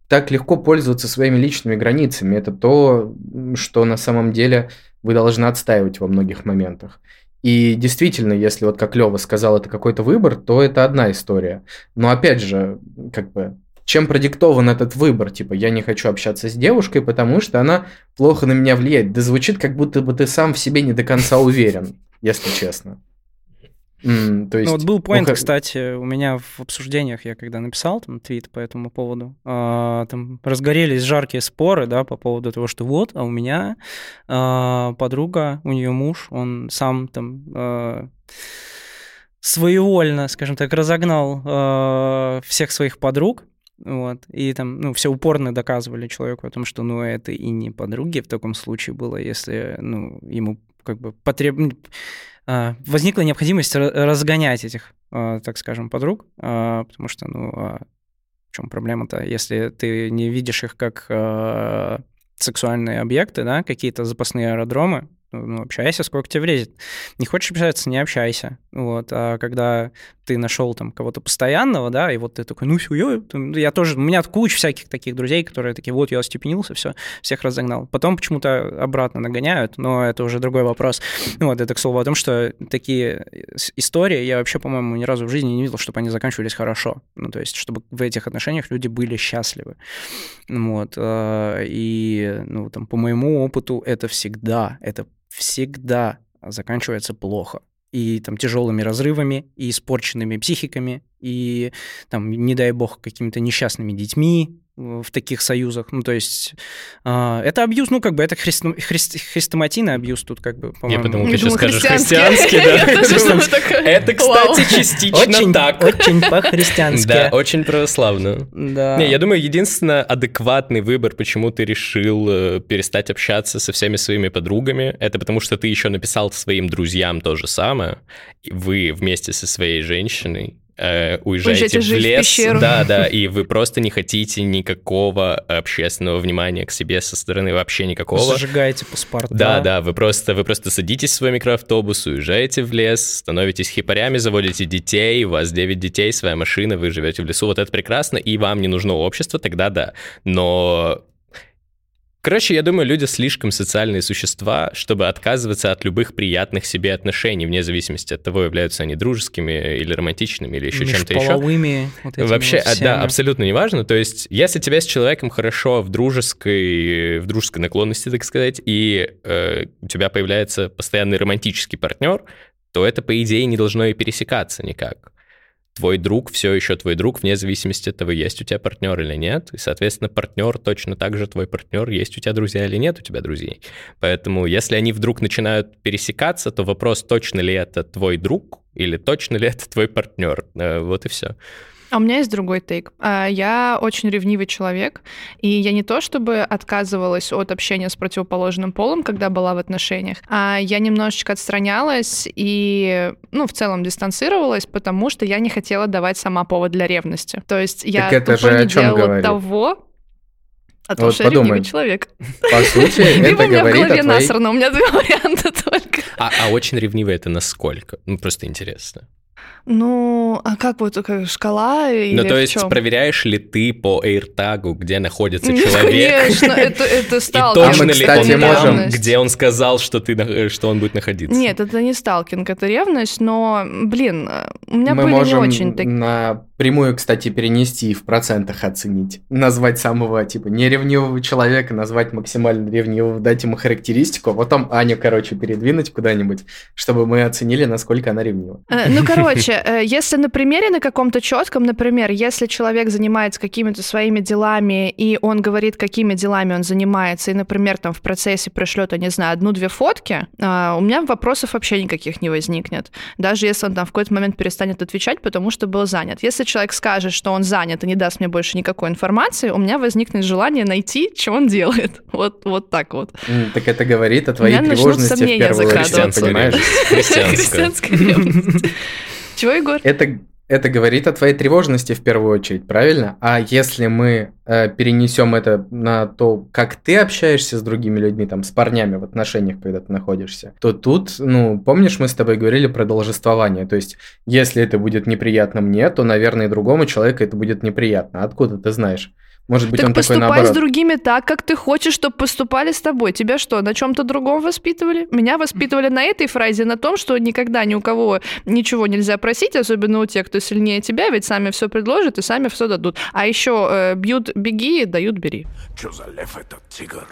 так легко пользоваться своими личными границами. Это то, что на самом деле вы должны отстаивать во многих моментах. И действительно, если вот как Лёва сказал, это какой-то выбор, то это одна история. Но опять же, как бы, чем продиктован этот выбор? Типа, я не хочу общаться с девушкой, потому что она плохо на меня влияет. Да звучит, как будто бы ты сам в себе не до конца уверен, если честно. Mm, то есть... Ну вот был поинт, ну, как... кстати, у меня в обсуждениях, я когда написал там твит по этому поводу, э, там разгорелись жаркие споры, да, по поводу того, что вот, а у меня э, подруга, у нее муж, он сам там э, своевольно, скажем так, разогнал э, всех своих подруг. Вот, и там, ну, все упорно доказывали человеку о том, что, ну, это и не подруги в таком случае было, если, ну, ему как бы потреб... возникла необходимость разгонять этих, так скажем, подруг, потому что, ну, в чем проблема-то, если ты не видишь их как сексуальные объекты, да, какие-то запасные аэродромы, ну, общайся, сколько тебе влезет. Не хочешь общаться, не общайся. Вот. А когда ты нашел там кого-то постоянного, да, и вот ты такой, ну, ё, я тоже, у меня куча всяких таких друзей, которые такие, вот, я остепенился, все, всех разогнал. Потом почему-то обратно нагоняют, но это уже другой вопрос. Вот, это, к слову, о том, что такие истории, я вообще, по-моему, ни разу в жизни не видел, чтобы они заканчивались хорошо. Ну, то есть, чтобы в этих отношениях люди были счастливы. Вот. И, ну, там, по моему опыту, это всегда, это всегда заканчивается плохо. И там тяжелыми разрывами, и испорченными психиками, и там, не дай бог, какими-то несчастными детьми в таких союзах. Ну, то есть э, это абьюз, ну, как бы это христом, христ, хрестоматийный абьюз тут, как бы, по-моему. Я подумал, ты сейчас скажешь христианский, да? Это, кстати, частично так. Очень по-христиански. Да, очень православно. Не, я думаю, единственный адекватный выбор, почему ты решил перестать общаться со всеми своими подругами, это потому что ты еще написал своим друзьям то же самое, вы вместе со своей женщиной уезжаете в лес, в да, да, и вы просто не хотите никакого общественного внимания к себе со стороны, вообще никакого. Зажигаете паспорта. Да, да, вы просто, вы просто садитесь в свой микроавтобус, уезжаете в лес, становитесь хипарями, заводите детей, у вас девять детей, своя машина, вы живете в лесу, вот это прекрасно, и вам не нужно общество, тогда да, но... Короче, я думаю, люди слишком социальные существа, чтобы отказываться от любых приятных себе отношений, вне зависимости от того, являются они дружескими или романтичными, или еще чем-то еще. Вот вообще, вот да, абсолютно неважно. То есть, если тебе с человеком хорошо в дружеской, в дружеской наклонности, так сказать, и э, у тебя появляется постоянный романтический партнер, то это, по идее, не должно и пересекаться никак. Твой друг все еще твой друг, вне зависимости от того, есть у тебя партнер или нет. И, соответственно, партнер точно так же твой партнер, есть у тебя друзья или нет у тебя друзей. Поэтому, если они вдруг начинают пересекаться, то вопрос, точно ли это твой друг или точно ли это твой партнер. Вот и все. А у меня есть другой тейк. Я очень ревнивый человек, и я не то чтобы отказывалась от общения с противоположным полом, когда была в отношениях, а я немножечко отстранялась и, ну, в целом дистанцировалась, потому что я не хотела давать сама повод для ревности. То есть я тупо не делала того... А то, вот что я ревнивый человек. По сути, это говорит о твоей... Либо у меня в голове насрано, у меня два варианта только. А, а очень ревнивый это насколько? Ну, просто интересно. Ну, а как вот как, шкала или Ну, то есть чем? Проверяешь ли ты по AirTag'у, где находится Нет, человек? Конечно, это, это сталкинг. И точно ли кстати, он там, где он сказал, что, ты, что он будет находиться? Нет, это не сталкинг, это ревность, но, блин, у меня Мы были не очень такие... Мы можем напрямую, кстати, перенести и в процентах оценить. Назвать самого, типа, неревнивого человека, назвать максимально ревнивого, дать ему характеристику, а потом Аню, короче, передвинуть куда-нибудь, чтобы мы оценили, насколько она ревнива. Ну, короче... Если на примере на каком-то четком, например, если человек занимается какими-то своими делами, и он говорит, какими делами он занимается, и, например, там в процессе пришлет, я не знаю, одну-две фотки, у меня вопросов вообще никаких не возникнет. Даже если он там в какой-то момент перестанет отвечать, потому что был занят. Если человек скажет, что он занят и не даст мне больше никакой информации, у меня возникнет желание найти, что он делает. Вот, вот так вот. Так это говорит о твоей тревожности в первую очередь, понимаешь? Христианская ревность. Чего, Егор? Это, это говорит о твоей тревожности в первую очередь, правильно? А если мы э, перенесем это на то, как ты общаешься с другими людьми, там, с парнями в отношениях, когда ты находишься, то тут, ну, помнишь, мы с тобой говорили про должествование. То есть, если это будет неприятно мне, то, наверное, и другому человеку это будет неприятно. Откуда ты знаешь? Может быть, так он такой наоборот. Так поступай с другими так, как ты хочешь, чтобы поступали с тобой. Тебя что, на чем-то другом воспитывали? Меня воспитывали на этой фразе, на том, что никогда ни у кого ничего нельзя просить, особенно у тех, кто сильнее тебя, ведь сами все предложат и сами все дадут. А еще э, бьют беги, дают бери. Че за лев этот тигр?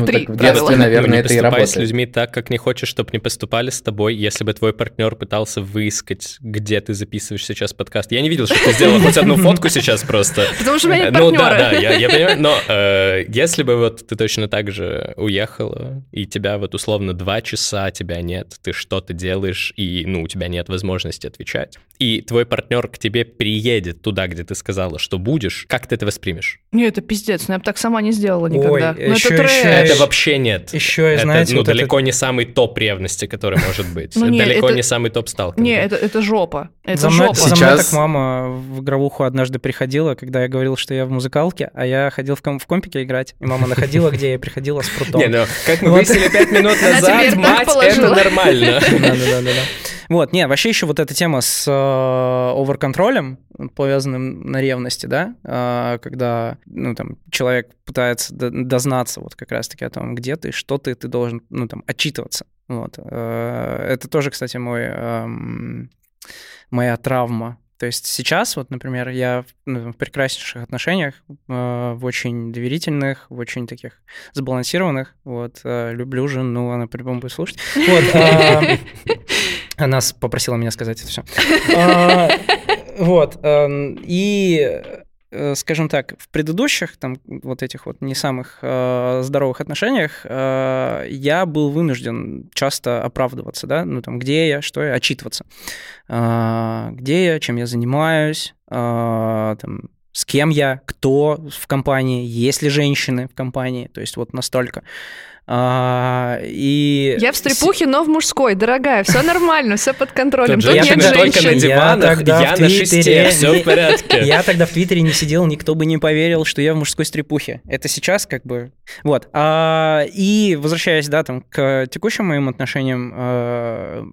Ну, Три так в детстве, наверное, это и работает. Не поступай с людьми так, как не хочешь, чтобы не поступали с тобой, если бы твой партнер пытался выискать, где ты записываешь сейчас подкаст. Я не видел, что ты сделала хоть одну фотку сейчас просто. Потому что у меня нет партнера. Ну да, да, я, я понимаю, но э, если бы вот ты точно так же уехала, и тебя вот условно два часа, тебя нет, ты что-то делаешь, и ну у тебя нет возможности отвечать, и твой партнер к тебе приедет туда, где ты сказала, что будешь, как ты это воспримешь? Нет, это пиздец, но я бы так сама не сделала никогда. Ой, еще Это, еще, это еще, вообще нет. Еще, это, знаете, ну, вот далеко это... не самый топ ревности, который может быть. Ну, нет, далеко это... не самый топ сталкинга. Нет, это, это жопа. Это за мной, жопа. Сейчас... За мной так мама в игровуху однажды приходила, когда я говорил, что я в музыкалке, а я ходил в, ком- в компике играть, и мама находила, где я приходила с прутом. Не, ну, как мы выяснили пять минут назад, мать, это нормально. Вот, не, вообще еще вот эта тема с оверконтролем, повязанным на ревности, да, когда, ну, там, человек пытается дознаться вот как раз-таки о том, где ты, что ты, ты должен, ну, там, отчитываться, вот. Это тоже, кстати, мой, моя травма. То есть сейчас, вот, например, я в прекраснейших отношениях, в очень доверительных, в очень таких сбалансированных, вот, люблю жену, она по-любому будет слушать, вот, она попросила меня сказать это все. Вот, и, скажем так, в предыдущих, там, вот этих вот не самых здоровых отношениях я был вынужден часто оправдываться, да, ну, там, где я, что я, отчитываться, где я, чем я занимаюсь, там, с кем я, кто в компании, есть ли женщины в компании, то есть вот настолько. А, и... Я в стрепухе, но в мужской, дорогая, все нормально, все под контролем. Тут я нет тогда только на диванах, я, я на шесте, все в порядке. Я тогда в Твиттере не сидел, никто бы не поверил, что я в мужской стрепухе. Это сейчас как бы... Вот. А, и возвращаясь, да, там, к текущим моим отношениям, а,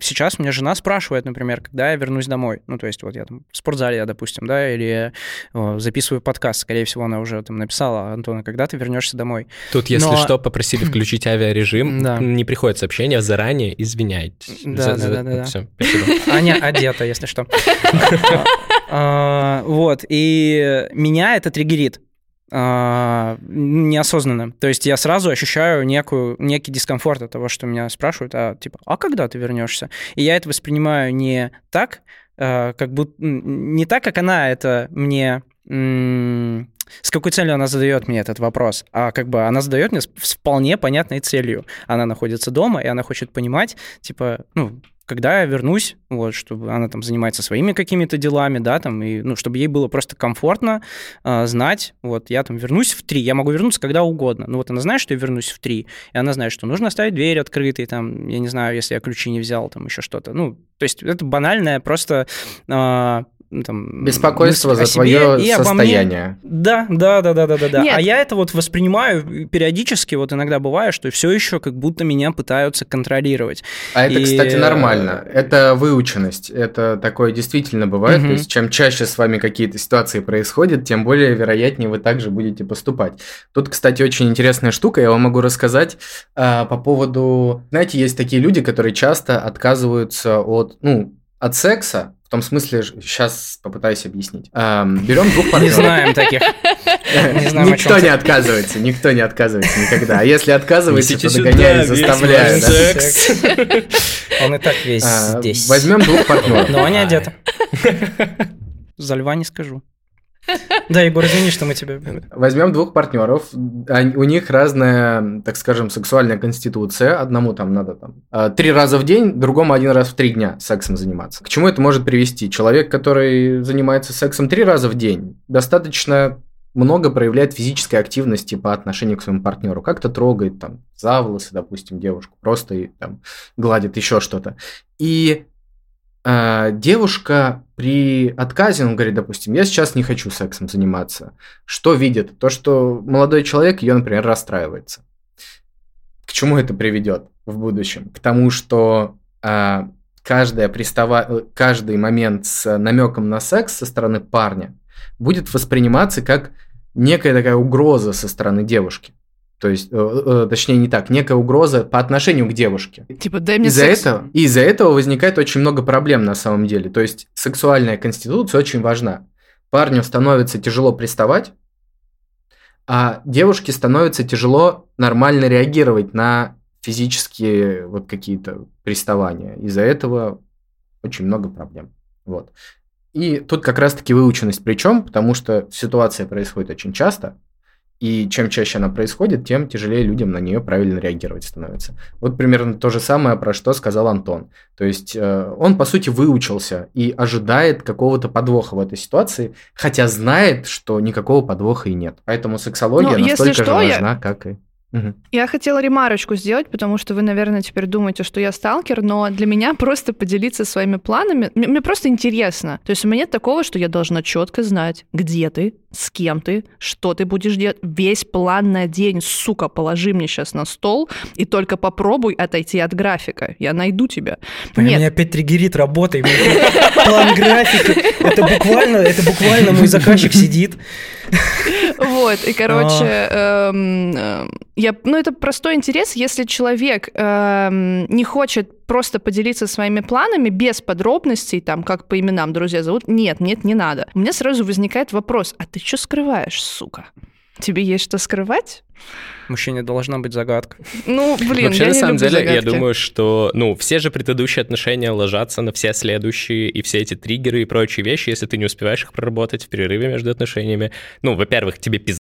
сейчас меня жена спрашивает, например, когда я вернусь домой. Ну, то есть вот я там в спортзале, я, допустим, да, или о, записываю подкаст. Скорее всего, она уже там написала: Антона, когда ты вернешься домой? Тут, если но... что, попроси включить авиарежим, да. Не приходит сообщение заранее, извиняйтесь. Да, за, да, за... да, да, да. Все, спасибо. Аня одета, если что. Вот, и меня это триггерит неосознанно. То есть я сразу ощущаю некую, некий дискомфорт от того, что меня спрашивают, а типа, а когда ты вернешься? И я это воспринимаю не так, как будто... Не так, как она это мне... С какой целью она задает мне этот вопрос? А как бы она задает мне с вполне понятной целью. Она находится дома, и она хочет понимать, типа, ну, когда я вернусь, вот, чтобы она там занимается своими какими-то делами, да, там, и, ну, чтобы ей было просто комфортно э, знать, вот, я там вернусь в три, я могу вернуться когда угодно, но вот она знает, что я вернусь в три, и она знает, что нужно оставить дверь открытой, там, я не знаю, если я ключи не взял, там, еще что-то, ну, то есть это банальное просто... Э, Там, беспокойство за твое состояние. Да, да, да, да, да, да. Нет. А я это вот воспринимаю периодически, вот иногда бывает, что все еще как будто меня пытаются контролировать. А и... это, кстати, нормально. Это выученность. Это такое действительно бывает. Угу. То есть, чем чаще с вами какие-то ситуации происходят, тем более вероятнее вы также будете поступать. Тут, кстати, очень интересная штука. Я вам могу рассказать э, по поводу... Знаете, есть такие люди, которые часто отказываются от, ну, от секса. В том смысле, сейчас попытаюсь объяснить. Эм, берем двух партнеров. Не знаем таких. Никто не отказывается, никто не отказывается никогда. А если отказывается, то догоняют, заставляют. Он и так весь здесь. Возьмем двух партнеров. Но они одеты. За льва не скажу. Да, Егор, извини, что мы тебя... Возьмем двух партнеров, у них разная, так скажем, сексуальная конституция, одному там надо там три раза в день, другому один раз в три дня сексом заниматься. К чему это может привести? Человек, который занимается сексом три раза в день, достаточно много проявляет физической активности по отношению к своему партнеру, как-то трогает там за волосы, допустим, девушку, просто и, там, гладит еще что-то. И... девушка при отказе, он говорит, допустим, я сейчас не хочу сексом заниматься. Что видит? То, что молодой человек, ее, например, расстраивается. К чему это приведет в будущем? К тому, что э, каждая пристава... каждый момент с намеком на секс со стороны парня будет восприниматься как некая такая угроза со стороны девушки. То есть, точнее, не так, некая угроза по отношению к девушке. Типа, дай мне из-за секс. Этого, из-за этого возникает очень много проблем на самом деле. То есть, сексуальная конституция очень важна. Парню становится тяжело приставать, а девушке становится тяжело нормально реагировать на физические вот какие-то приставания. Из-за этого очень много проблем. Вот. И тут как раз-таки выученность причем, потому что ситуация происходит очень часто. И чем чаще она происходит, тем тяжелее людям на нее правильно реагировать становится. Вот примерно то же самое, про что сказал Антон. То есть э, он, по сути, выучился и ожидает какого-то подвоха в этой ситуации, хотя знает, что никакого подвоха и нет. Поэтому сексология ну, настолько что, же важна, я... как и... Угу. Я хотела ремарочку сделать, потому что вы, наверное, теперь думаете, что я сталкер, но для меня просто поделиться своими планами, мне, мне просто интересно. То есть у меня нет такого, что я должна четко знать, где ты, с кем ты, что ты будешь делать. Весь план на день, сука, положи мне сейчас на стол и только попробуй отойти от графика. Я найду тебя. А меня опять триггерит работой. План графика. Это буквально, это буквально мой заказчик сидит. Вот, и, короче... Я, ну, это простой интерес, если человек э, не хочет просто поделиться своими планами без подробностей, там, как по именам друзья зовут, нет, нет, не надо. У меня сразу возникает вопрос, а ты что скрываешь, сука? Тебе есть что скрывать? Мужчине должна быть загадка. Ну, блин, вообще, я на самом деле, загадки. Я думаю, что, ну, все же предыдущие отношения ложатся на все следующие, и все эти триггеры и прочие вещи, если ты не успеваешь их проработать в перерыве между отношениями. Ну, во-первых, тебе пизда.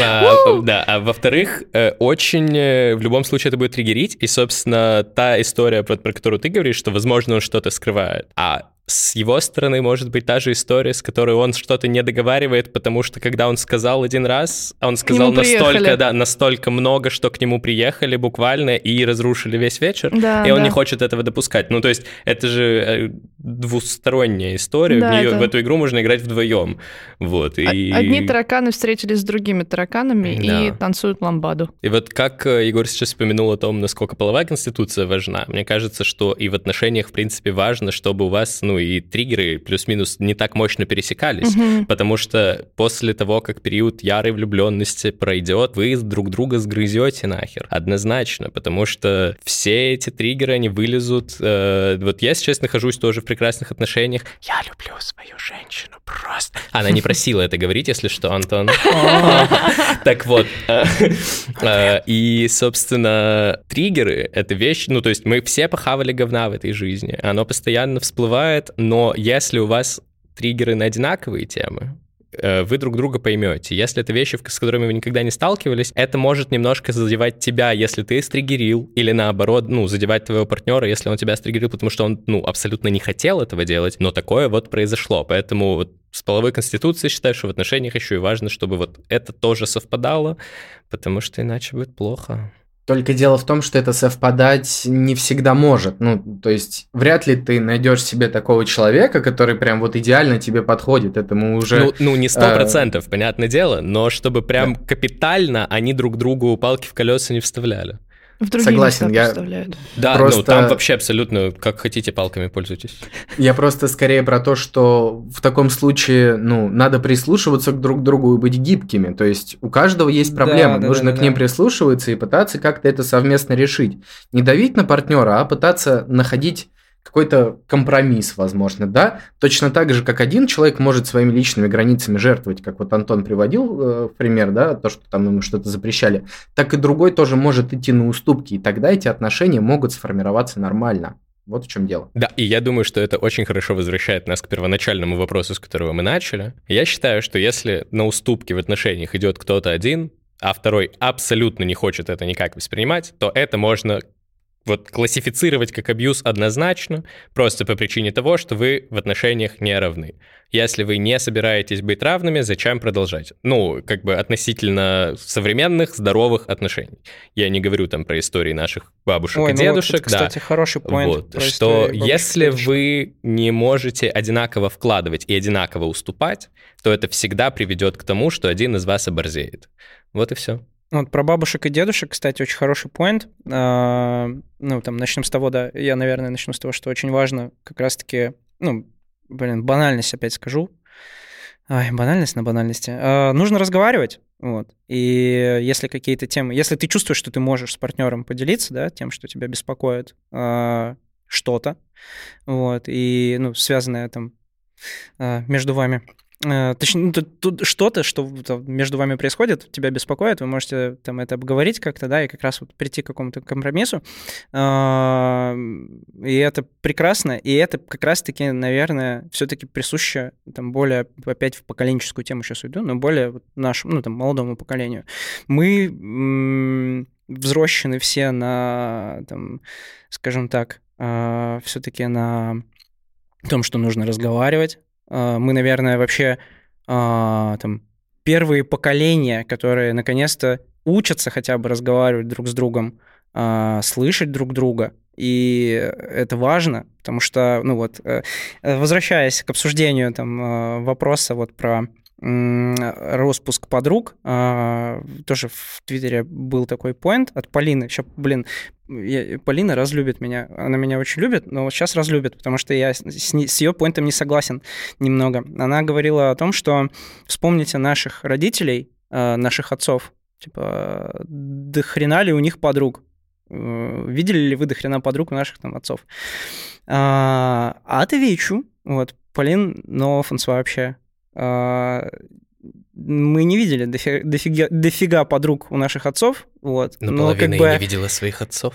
А, да, а во-вторых, очень в любом случае это будет триггерить, и, собственно, та история, про, про которую ты говоришь, что, возможно, он что-то скрывает, а С его стороны может быть та же история, с которой он что-то не договаривает, потому что когда он сказал один раз, он сказал настолько, да, настолько много, что к нему приехали буквально и разрушили весь вечер, да, и он да. не хочет этого допускать. Ну, то есть это же двусторонняя история, да, в, нее, это... в эту игру можно играть вдвоем. Вот, и... Одни тараканы встретились с другими тараканами да. и танцуют ламбаду. И вот как Егор сейчас вспоминал о том, насколько половая конституция важна, мне кажется, что и в отношениях, в принципе, важно, чтобы у вас, ну, и триггеры плюс-минус не так мощно пересекались, угу. потому что после того, как период ярой влюбленности пройдет, вы друг друга сгрызете нахер, однозначно, потому что все эти триггеры, они вылезут. Э, вот я сейчас нахожусь тоже в прекрасных отношениях. Я люблю свою женщину просто. Она не просила это говорить, если что, Антон. Так вот. И, собственно, триггеры — это вещь, ну, то есть мы все похавали говна в этой жизни, оно постоянно всплывает. Но если у вас триггеры на одинаковые темы, вы друг друга поймете. Если это вещи, с которыми вы никогда не сталкивались, это может немножко задевать тебя, если ты стригерил, или наоборот, ну, задевать твоего партнера, если он тебя стригерил, потому что он, ну, абсолютно не хотел этого делать, но такое вот произошло. Поэтому вот с половой конституцией считаю, что в отношениях еще и важно, чтобы вот это тоже совпадало, потому что иначе будет плохо. Только дело в том, что это совпадать не всегда может. Ну, то есть, вряд ли ты найдешь себе такого человека, который прям вот идеально тебе подходит. Это мы уже... Ну, ну не сто процентов, э... понятное дело, но чтобы прям да. капитально они друг другу палки в колеса не вставляли. В другие согласен, я да, просто... ну там вообще абсолютно как хотите палками пользуйтесь. Я просто скорее про то, что в таком случае, ну, надо прислушиваться друг к другу и быть гибкими. То есть у каждого есть проблемы, да, нужно да, да, к да. ним прислушиваться и пытаться как-то это совместно решить. Не давить на партнера, а пытаться находить какой-то компромисс, возможно, да? Точно так же, как один человек может своими личными границами жертвовать, как вот Антон приводил э, пример, да, то, что там ему что-то запрещали, так и другой тоже может идти на уступки, и тогда эти отношения могут сформироваться нормально. Вот в чем дело. Да, и я думаю, что это очень хорошо возвращает нас к первоначальному вопросу, с которого мы начали. Я считаю, что если на уступки в отношениях идет кто-то один, а второй абсолютно не хочет это никак воспринимать, то это можно... Вот классифицировать как абьюз однозначно, просто по причине того, что вы в отношениях не равны. Если вы не собираетесь быть равными, зачем продолжать? Ну, как бы относительно современных, здоровых отношений. Я не говорю там про истории наших бабушек Ой, и ну дедушек. Вот, кстати, да. хороший поинт. Вот, что если вы не можете одинаково вкладывать и одинаково уступать, то это всегда приведет к тому, что один из вас оборзеет. Вот и все. Вот про бабушек и дедушек, кстати, очень хороший поинт. А, ну, там, начнем с того, да, я, наверное, начну с того, что очень важно как раз-таки, ну, блин, банальность опять скажу. Ай, банальность на банальности. А, нужно разговаривать, вот. И если какие-то темы... Если ты чувствуешь, что ты можешь с партнером поделиться, да, тем, что тебя беспокоит а, что-то, вот, и, ну, связанное там а, между вами... Точнее, тут что-то, что между вами происходит, тебя беспокоит, вы можете там это обговорить как-то, да, и как раз вот прийти к какому-то компромиссу. И это прекрасно, и это как раз-таки, наверное, все-таки присуще там более, опять в поколенческую тему сейчас уйду, но более нашему, ну, там, молодому поколению. Мы м- взрослены все на, там, скажем так, э- все-таки на том, что нужно разговаривать. Мы, наверное, вообще там, первые поколения, которые наконец-то учатся хотя бы разговаривать друг с другом, слышать друг друга. И это важно, потому что, ну вот, возвращаясь к обсуждению там, вопроса вот про распуск подруг, тоже в Твиттере был такой поинт от Полины. Сейчас, блин, я, Полина разлюбит меня. Она меня очень любит, но вот сейчас разлюбит, потому что я с, с ее поинтом не согласен немного. Она говорила о том, что вспомните наших родителей, наших отцов, типа, дохрена ли у них подруг? Видели ли вы дохрена подруг у наших там отцов? А, отвечу, вот, Полин, но фанс вообще... Мы не видели дофига, дофига, дофига подруг у наших отцов. Вот. Но, но половина как бы... и не видела своих отцов.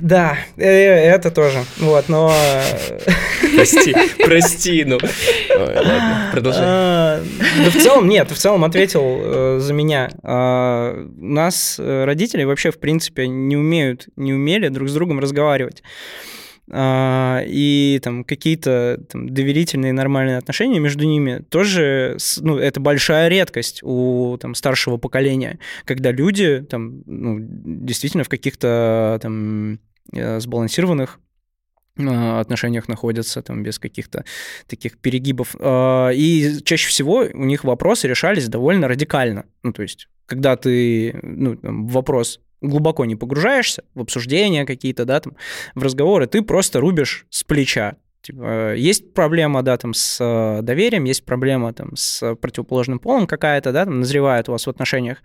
Да, это тоже. Вот, но... Прости, прости, ну... Ладно, продолжай. Да в целом, нет, в целом ответил за меня. У нас родители вообще, в принципе, не умеют, не умели друг с другом разговаривать. и там какие-то там доверительные нормальные отношения между ними тоже, ну, это большая редкость у там старшего поколения, когда люди там, ну, действительно в каких-то там сбалансированных отношениях находятся, там, без каких-то таких перегибов. И чаще всего у них вопросы решались довольно радикально. Ну, то есть, когда ты, ну, там, в вопрос глубоко не погружаешься, в обсуждения какие-то, да, там, в разговоры, ты просто рубишь с плеча. Типа, есть проблема, да, там, с доверием, есть проблема, там, с противоположным полом какая-то, да, там, назревает у вас в отношениях,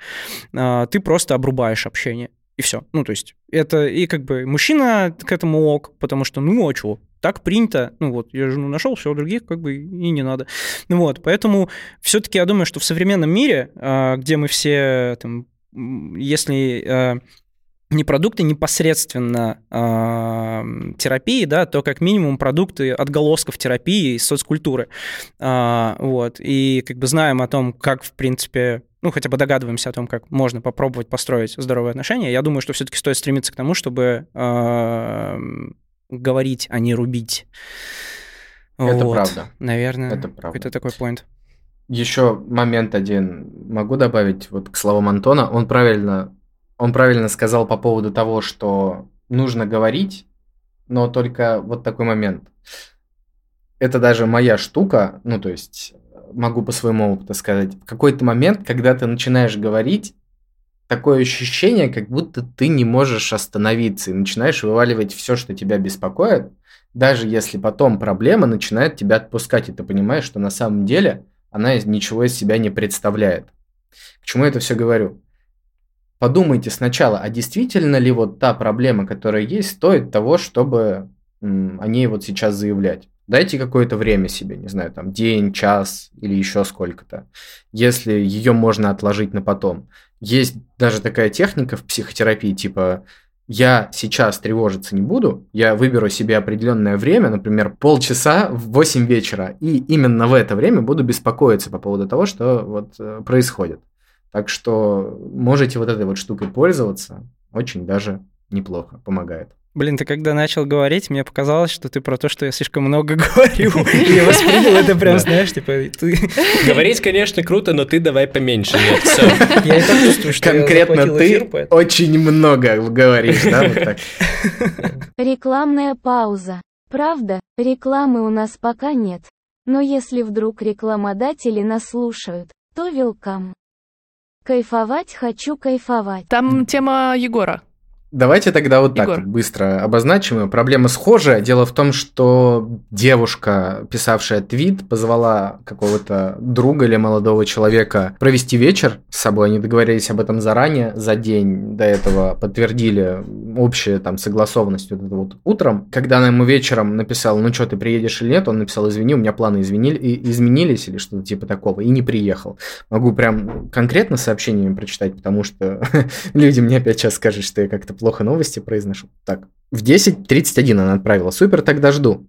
ты просто обрубаешь общение. И все. Ну, то есть, это и как бы мужчина к этому ок, потому что, ну, а чего? Так принято. Ну, вот, я жену нашел, все, других как бы и не надо. Ну, вот, поэтому все-таки я думаю, что в современном мире, где мы все, там, если не продукты непосредственно терапии, да, то как минимум продукты отголосков терапии и соцкультуры. Вот, и как бы знаем о том, как, в принципе... ну, хотя бы догадываемся о том, как можно попробовать построить здоровые отношения, я думаю, что все-таки стоит стремиться к тому, чтобы говорить, а не рубить. Это вот. Правда. Наверное, это правда. Какой-то такой поинт. Еще момент один могу добавить вот к словам Антона. Он правильно, он правильно сказал по поводу того, что нужно говорить, но только вот такой момент. Это даже моя штука, ну, то есть... могу по своему опыту сказать, в какой-то момент, когда ты начинаешь говорить, такое ощущение, как будто ты не можешь остановиться и начинаешь вываливать все, что тебя беспокоит, даже если потом проблема начинает тебя отпускать, и ты понимаешь, что на самом деле она ничего из себя не представляет. К чему я это все говорю? Подумайте сначала, а действительно ли вот та проблема, которая есть, стоит того, чтобы м- о ней вот сейчас заявлять? Дайте какое-то время себе, не знаю, там день, час или еще сколько-то, если ее можно отложить на потом. Есть даже такая техника в психотерапии, типа я сейчас тревожиться не буду, я выберу себе определенное время, например, полчаса в восемь вечера, и именно в это время буду беспокоиться по поводу того, что вот происходит. Так что можете вот этой вот штукой пользоваться, очень даже неплохо, помогает. Блин, ты когда начал говорить, мне показалось, что ты про то, что я слишком много говорю. Я воспринял это прям, знаешь, типа... Говорить, конечно, круто, но ты давай поменьше. Я и так чувствую, что конкретно ты очень много говоришь, да, вот так. Рекламная пауза. Правда, рекламы у нас пока нет. Но если вдруг рекламодатели нас слушают, то welcome. Кайфовать хочу кайфовать. Там тема Егора. Давайте тогда вот Егор. Так быстро обозначим ее. Проблема схожая. Дело в том, что девушка, писавшая твит, позвала какого-то друга или молодого человека провести вечер с собой. Они договорились об этом заранее, за день до этого подтвердили общую там согласованность вот это вот утром. Когда она ему вечером написала, ну что, ты приедешь или нет, он написал, извини, у меня планы изменили, изменились или что-то типа такого, и не приехал. Могу прям конкретно сообщениями прочитать, потому что люди мне опять сейчас скажут, что я как-то плохо новости произношу. Так, в десять тридцать один она отправила. Супер, тогда жду.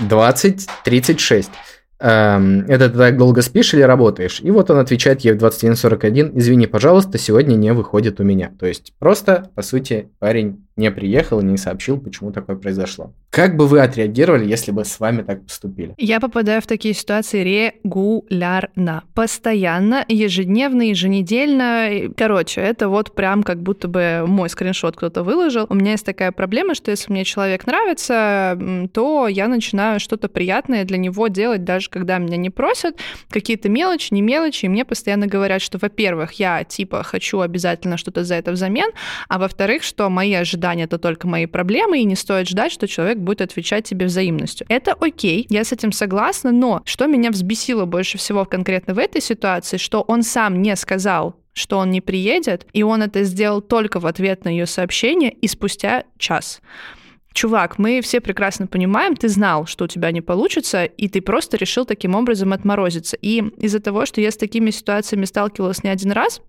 двадцать тридцать шесть. Эм, это ты так долго спишь или работаешь? И вот он отвечает ей в двадцать один сорок один. Извини, пожалуйста, сегодня не выходит у меня. То есть просто, по сути, парень не приехал и не сообщил, почему такое произошло. Как бы вы отреагировали, если бы с вами так поступили? Я попадаю в такие ситуации регулярно. Постоянно, ежедневно, еженедельно. Короче, это вот прям как будто бы мой скриншот кто-то выложил. У меня есть такая проблема, что если мне человек нравится, то я начинаю что-то приятное для него делать, даже когда меня не просят. Какие-то мелочи, не мелочи. И мне постоянно говорят, что, во-первых, я типа хочу обязательно что-то за это взамен, а во-вторых, что мои ожидания это только мои проблемы, и не стоит ждать, что человек будет отвечать тебе взаимностью. Это окей, я с этим согласна, но что меня взбесило больше всего конкретно в этой ситуации, что он сам не сказал, что он не приедет, и он это сделал только в ответ на ее сообщение и спустя час. Чувак, мы все прекрасно понимаем, ты знал, что у тебя не получится, и ты просто решил таким образом отморозиться. И из-за того, что я с такими ситуациями сталкивалась не один раз,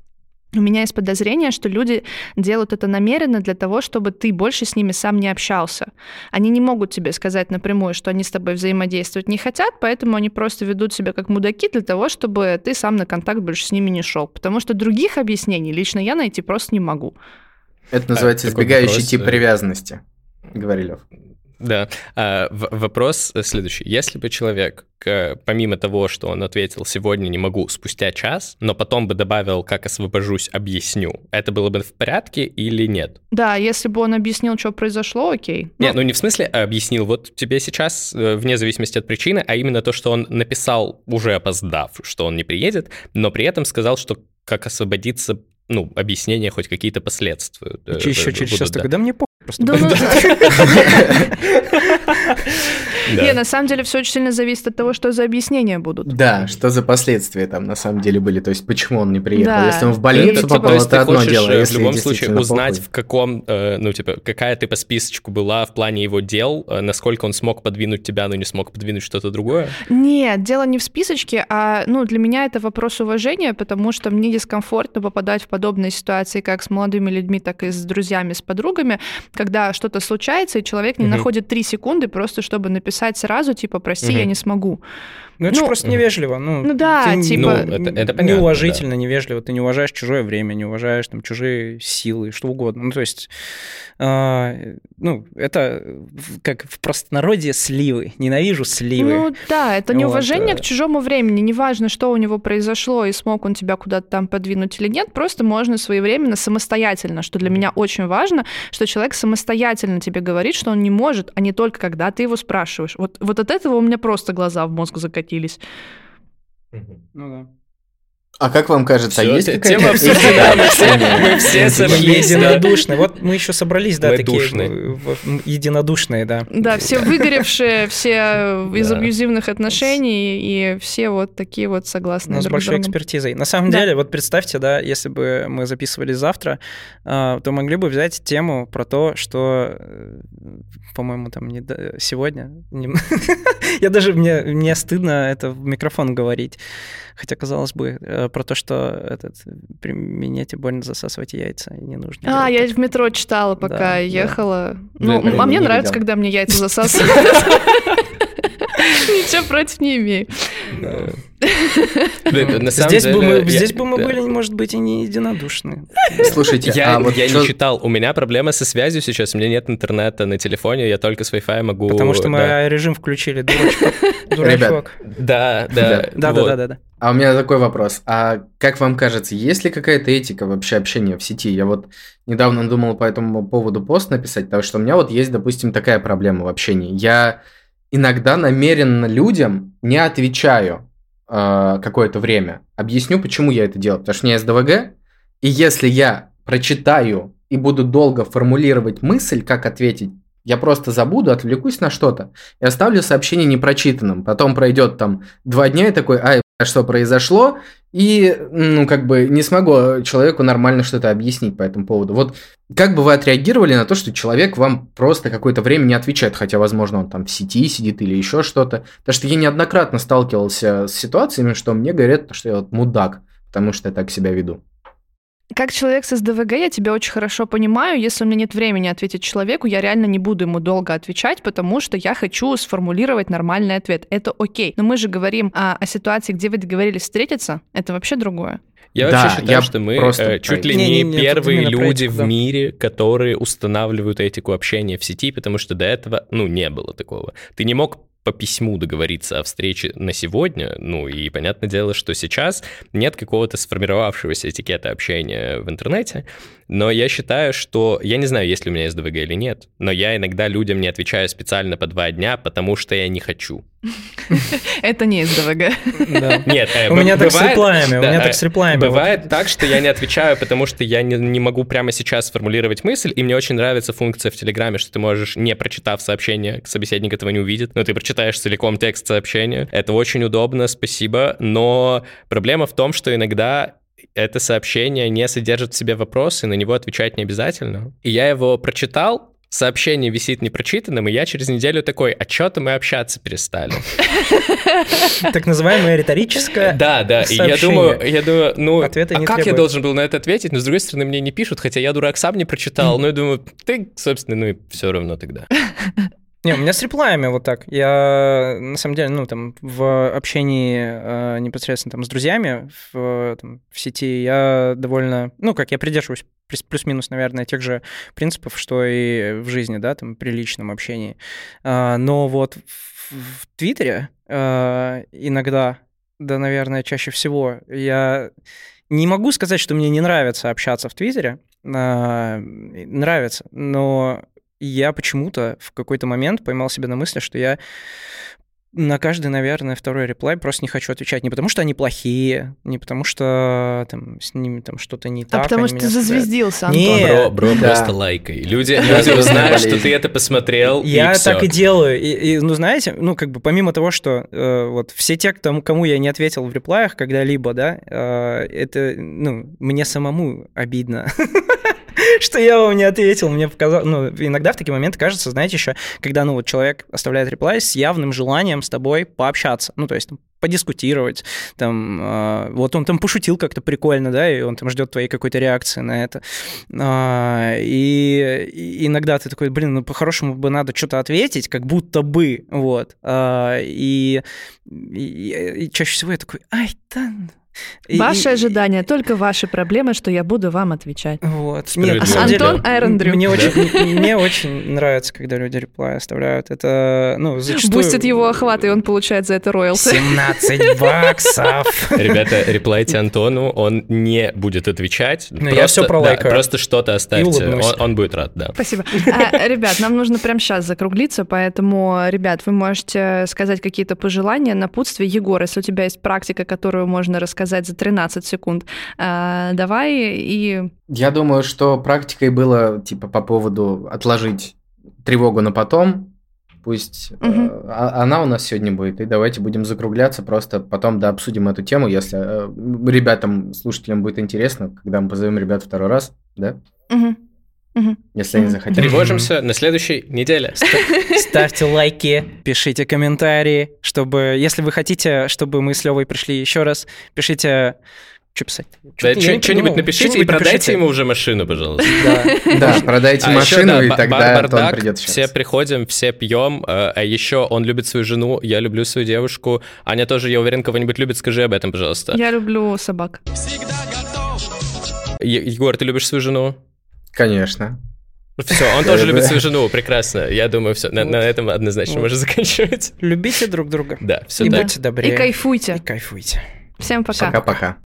у меня есть подозрение, что люди делают это намеренно для того, чтобы ты больше с ними сам не общался. Они не могут тебе сказать напрямую, что они с тобой взаимодействовать не хотят, поэтому они просто ведут себя как мудаки для того, чтобы ты сам на контакт больше с ними не шел. Потому что других объяснений лично я найти просто не могу. Это называется а, избегающий тип привязанности, говори Лёв. Да. А, в- вопрос следующий. Если бы человек, к, помимо того, что он ответил «сегодня не могу», спустя час, но потом бы добавил «как освобожусь, объясню», это было бы в порядке или нет? Да, если бы он объяснил, что произошло, окей. Но... Нет, ну не в смысле объяснил, вот тебе сейчас, вне зависимости от причины, а именно то, что он написал, уже опоздав, что он не приедет, но при этом сказал, что как освободиться, ну, объяснение, хоть какие-то последствия. Че еще через час, тогда мне похуй. Не, на самом деле все очень сильно зависит от того, что за объяснения будут. Да, что за последствия там на самом деле были, то есть почему он не приехал. Если он в больницу попал, это одно дело. В любом случае узнать, в каком, ну типа, какая ты по списочку была в плане его дел, насколько он смог подвинуть тебя, но не смог подвинуть что-то другое? Нет, дело не в списочке, а ну для меня это вопрос уважения, потому что мне дискомфортно попадать в подобные ситуации как с молодыми людьми, так и с друзьями, с подругами, когда что-то случается, и человек не угу. находит три секунды просто, чтобы написать сразу, типа, прости, угу. я не смогу. Ну, это ну, же просто угу. невежливо. Ну, ну да, типа... Ну, это, это понятно, неуважительно, да. невежливо. Ты не уважаешь чужое время, не уважаешь там чужие силы, что угодно. Ну, то есть, э, ну, это как в простонародье сливы. Ненавижу сливы. Ну, да, это вот. Неуважение к чужому времени. Неважно, что у него произошло, и смог он тебя куда-то там подвинуть или нет, просто можно своевременно, самостоятельно, что для меня очень важно, что человек самостоятельно тебе говорит, что он не может, а не только когда ты его спрашиваешь. Вот, вот от этого у меня просто глаза в мозг закатились. Ну да. А как вам кажется, все, есть какая-то... Мы все единодушные. Вот мы еще собрались, да, такие единодушные, да. Да, все выгоревшие, все из абьюзивных отношений, и все вот такие вот согласные. Но с большой экспертизой. На самом деле, вот представьте, да, если бы мы записывали завтра, то могли бы взять тему про то, что, по-моему, там сегодня... Я даже... Мне стыдно это в микрофон говорить. Хотя, казалось бы, про то, что этот, при минете больно засасывать яйца, не нужно. А, я в метро читала, пока да, ехала. Да. Ну, ну, а мне нравится, видел. Когда мне яйца засасывают. Ничего против не имею. Здесь бы мы были, может быть, и не единодушны. Слушайте, я не читал. У меня проблема со связью сейчас. У меня нет интернета на телефоне, я только с Wi-Fi могу... Потому что мы режим включили, дурачок. Да, да. Да, да, да, да. А у меня такой вопрос. А как вам кажется, есть ли какая-то этика вообще общения в сети? Я вот недавно думал по этому поводу пост написать, потому что у меня вот есть, допустим, такая проблема в общении. Я... Иногда намеренно людям не отвечаю э, какое-то время. Объясню, почему я это делаю. Потому что у меня есть ДВГ, и если я прочитаю и буду долго формулировать мысль, как ответить, я просто забуду, отвлекусь на что-то и оставлю сообщение непрочитанным. Потом пройдет там два дня и такой, ай, что произошло, и ну как бы не смогу человеку нормально что-то объяснить по этому поводу. Вот как бы вы отреагировали на то, что человек вам просто какое-то время не отвечает, хотя, возможно, он там в сети сидит или еще что-то. Потому что я неоднократно сталкивался с ситуациями, что мне говорят, что я вот мудак, потому что я так себя веду. Как человек с СДВГ, я тебя очень хорошо понимаю. Если у меня нет времени ответить человеку, я реально не буду ему долго отвечать, потому что я хочу сформулировать нормальный ответ. Это окей. Но мы же говорим о, о ситуации, где вы договорились встретиться. Это вообще другое. Я да, вообще считаю, я что мы просто... чуть ли не, не, не первые люди это, в да. мире, которые устанавливают этику общения в сети, потому что до этого, ну, не было такого. Ты не мог по письму договориться о встрече на сегодня, ну и понятное дело, что сейчас нет какого-то сформировавшегося этикета общения в интернете, но я считаю, что... Я не знаю, есть ли у меня СДВГ или нет, но я иногда людям не отвечаю специально по два дня, потому что я не хочу. Это не СДВГ. Нет, у меня так с реплаями, у меня так с реплаями. Бывает так, что я не отвечаю, потому что я не могу прямо сейчас сформулировать мысль, и мне очень нравится функция в Телеграме, что ты можешь, не прочитав сообщение, собеседник этого не увидит, но ты прочитаешь целиком текст сообщения. Это очень удобно, спасибо, но проблема в том, что иногда... Это сообщение не содержит в себе вопросы, на него отвечать не обязательно. И я его прочитал, сообщение висит непрочитанным, и я через неделю такой, а чё-то мы общаться перестали. Так называемое риторическое Да, да, и я думаю, я думаю, ну, а как я должен был на это ответить? Но, с другой стороны, мне не пишут, хотя я, дурак, сам не прочитал, но я думаю, ты, собственно, ну и все равно тогда. Не, у меня с реплаями вот так. Я, на самом деле, ну, там, в общении э, непосредственно там с друзьями в, там, в сети я довольно... Ну, как, я придерживаюсь плюс-минус, наверное, тех же принципов, что и в жизни, да, там, при личном общении. Э, но вот в, в Твиттере э, иногда, да, наверное, чаще всего, я не могу сказать, что мне не нравится общаться в Твиттере. Э, нравится, но... Я почему-то в какой-то момент поймал себя на мысли, что я на каждый, наверное, второй реплай просто не хочу отвечать. Не потому что они плохие, не потому что там, с ними там что-то не а так. А потому что ты зазвездился, Антон. Нет. Бро, бро да. Просто лайкай. Люди узнают, что ты это посмотрел, я так и делаю. Ну, знаете, ну, как бы помимо того, что вот все те, кому я не ответил в реплаях когда-либо, да, это, ну, мне самому обидно. Что я вам не ответил, мне показалось... Ну, иногда в такие моменты кажется, знаете, еще, когда, ну, вот человек оставляет реплай с явным желанием с тобой пообщаться, ну, то есть, там, подискутировать, там, э, вот он там пошутил как-то прикольно, да, и он там ждет твоей какой-то реакции на это. А, и, и иногда ты такой, блин, ну, по-хорошему бы надо что-то ответить, как будто бы, вот. А, и, и, и чаще всего я такой, ай, да... Ваши и, ожидания, и... только ваши проблемы, что я буду вам отвечать. Вот. Нет, а, Антон Айрондрю. Мне, да? очень, мне очень нравится, когда люди реплай оставляют. Это, ну, зачастую... Бустит его охват, и он получает за это роялти. семнадцать баксов. Ребята, реплайте Антону, он не будет отвечать. Просто, я все пролайкаю. Да, просто что-то оставьте, он, он будет рад. Да. Спасибо. А, ребят, нам нужно прямо сейчас закруглиться, поэтому, ребят, вы можете сказать какие-то пожелания, напутствия. Егор, если у тебя есть практика, которую можно рассказать, сказать за тринадцать секунд. А, давай и... Я думаю, что практикой было, типа, по поводу отложить тревогу на потом. Пусть угу. а, она у нас сегодня будет. И давайте будем закругляться, просто потом, да, обсудим эту тему, если э, ребятам, слушателям будет интересно, когда мы позовем ребят второй раз, да? Угу. Угу. Если угу. они захотят. Тревожимся угу. на следующей неделе. Ставьте лайки, пишите комментарии, чтобы, если вы хотите, чтобы мы с Лёвой пришли еще раз, пишите... Что писать? Да, что-нибудь напишите что-нибудь и продайте напишите. Ему уже машину, пожалуйста. Да, продайте машину, и тогда Антон придет. Все приходим, все пьем. А еще он любит свою жену, я люблю свою девушку. Аня тоже, я уверен, кого-нибудь любит. Скажи об этом, пожалуйста. Я люблю собак. Всегда готов. Егор, ты любишь свою жену? Конечно. Все, он тоже любит свою жену, прекрасно. Я думаю, все, на, на этом однозначно вот. Можно заканчивать. Любите друг друга. Да, все, и да. Будьте добрее. И кайфуйте. И кайфуйте. Всем пока. Пока-пока.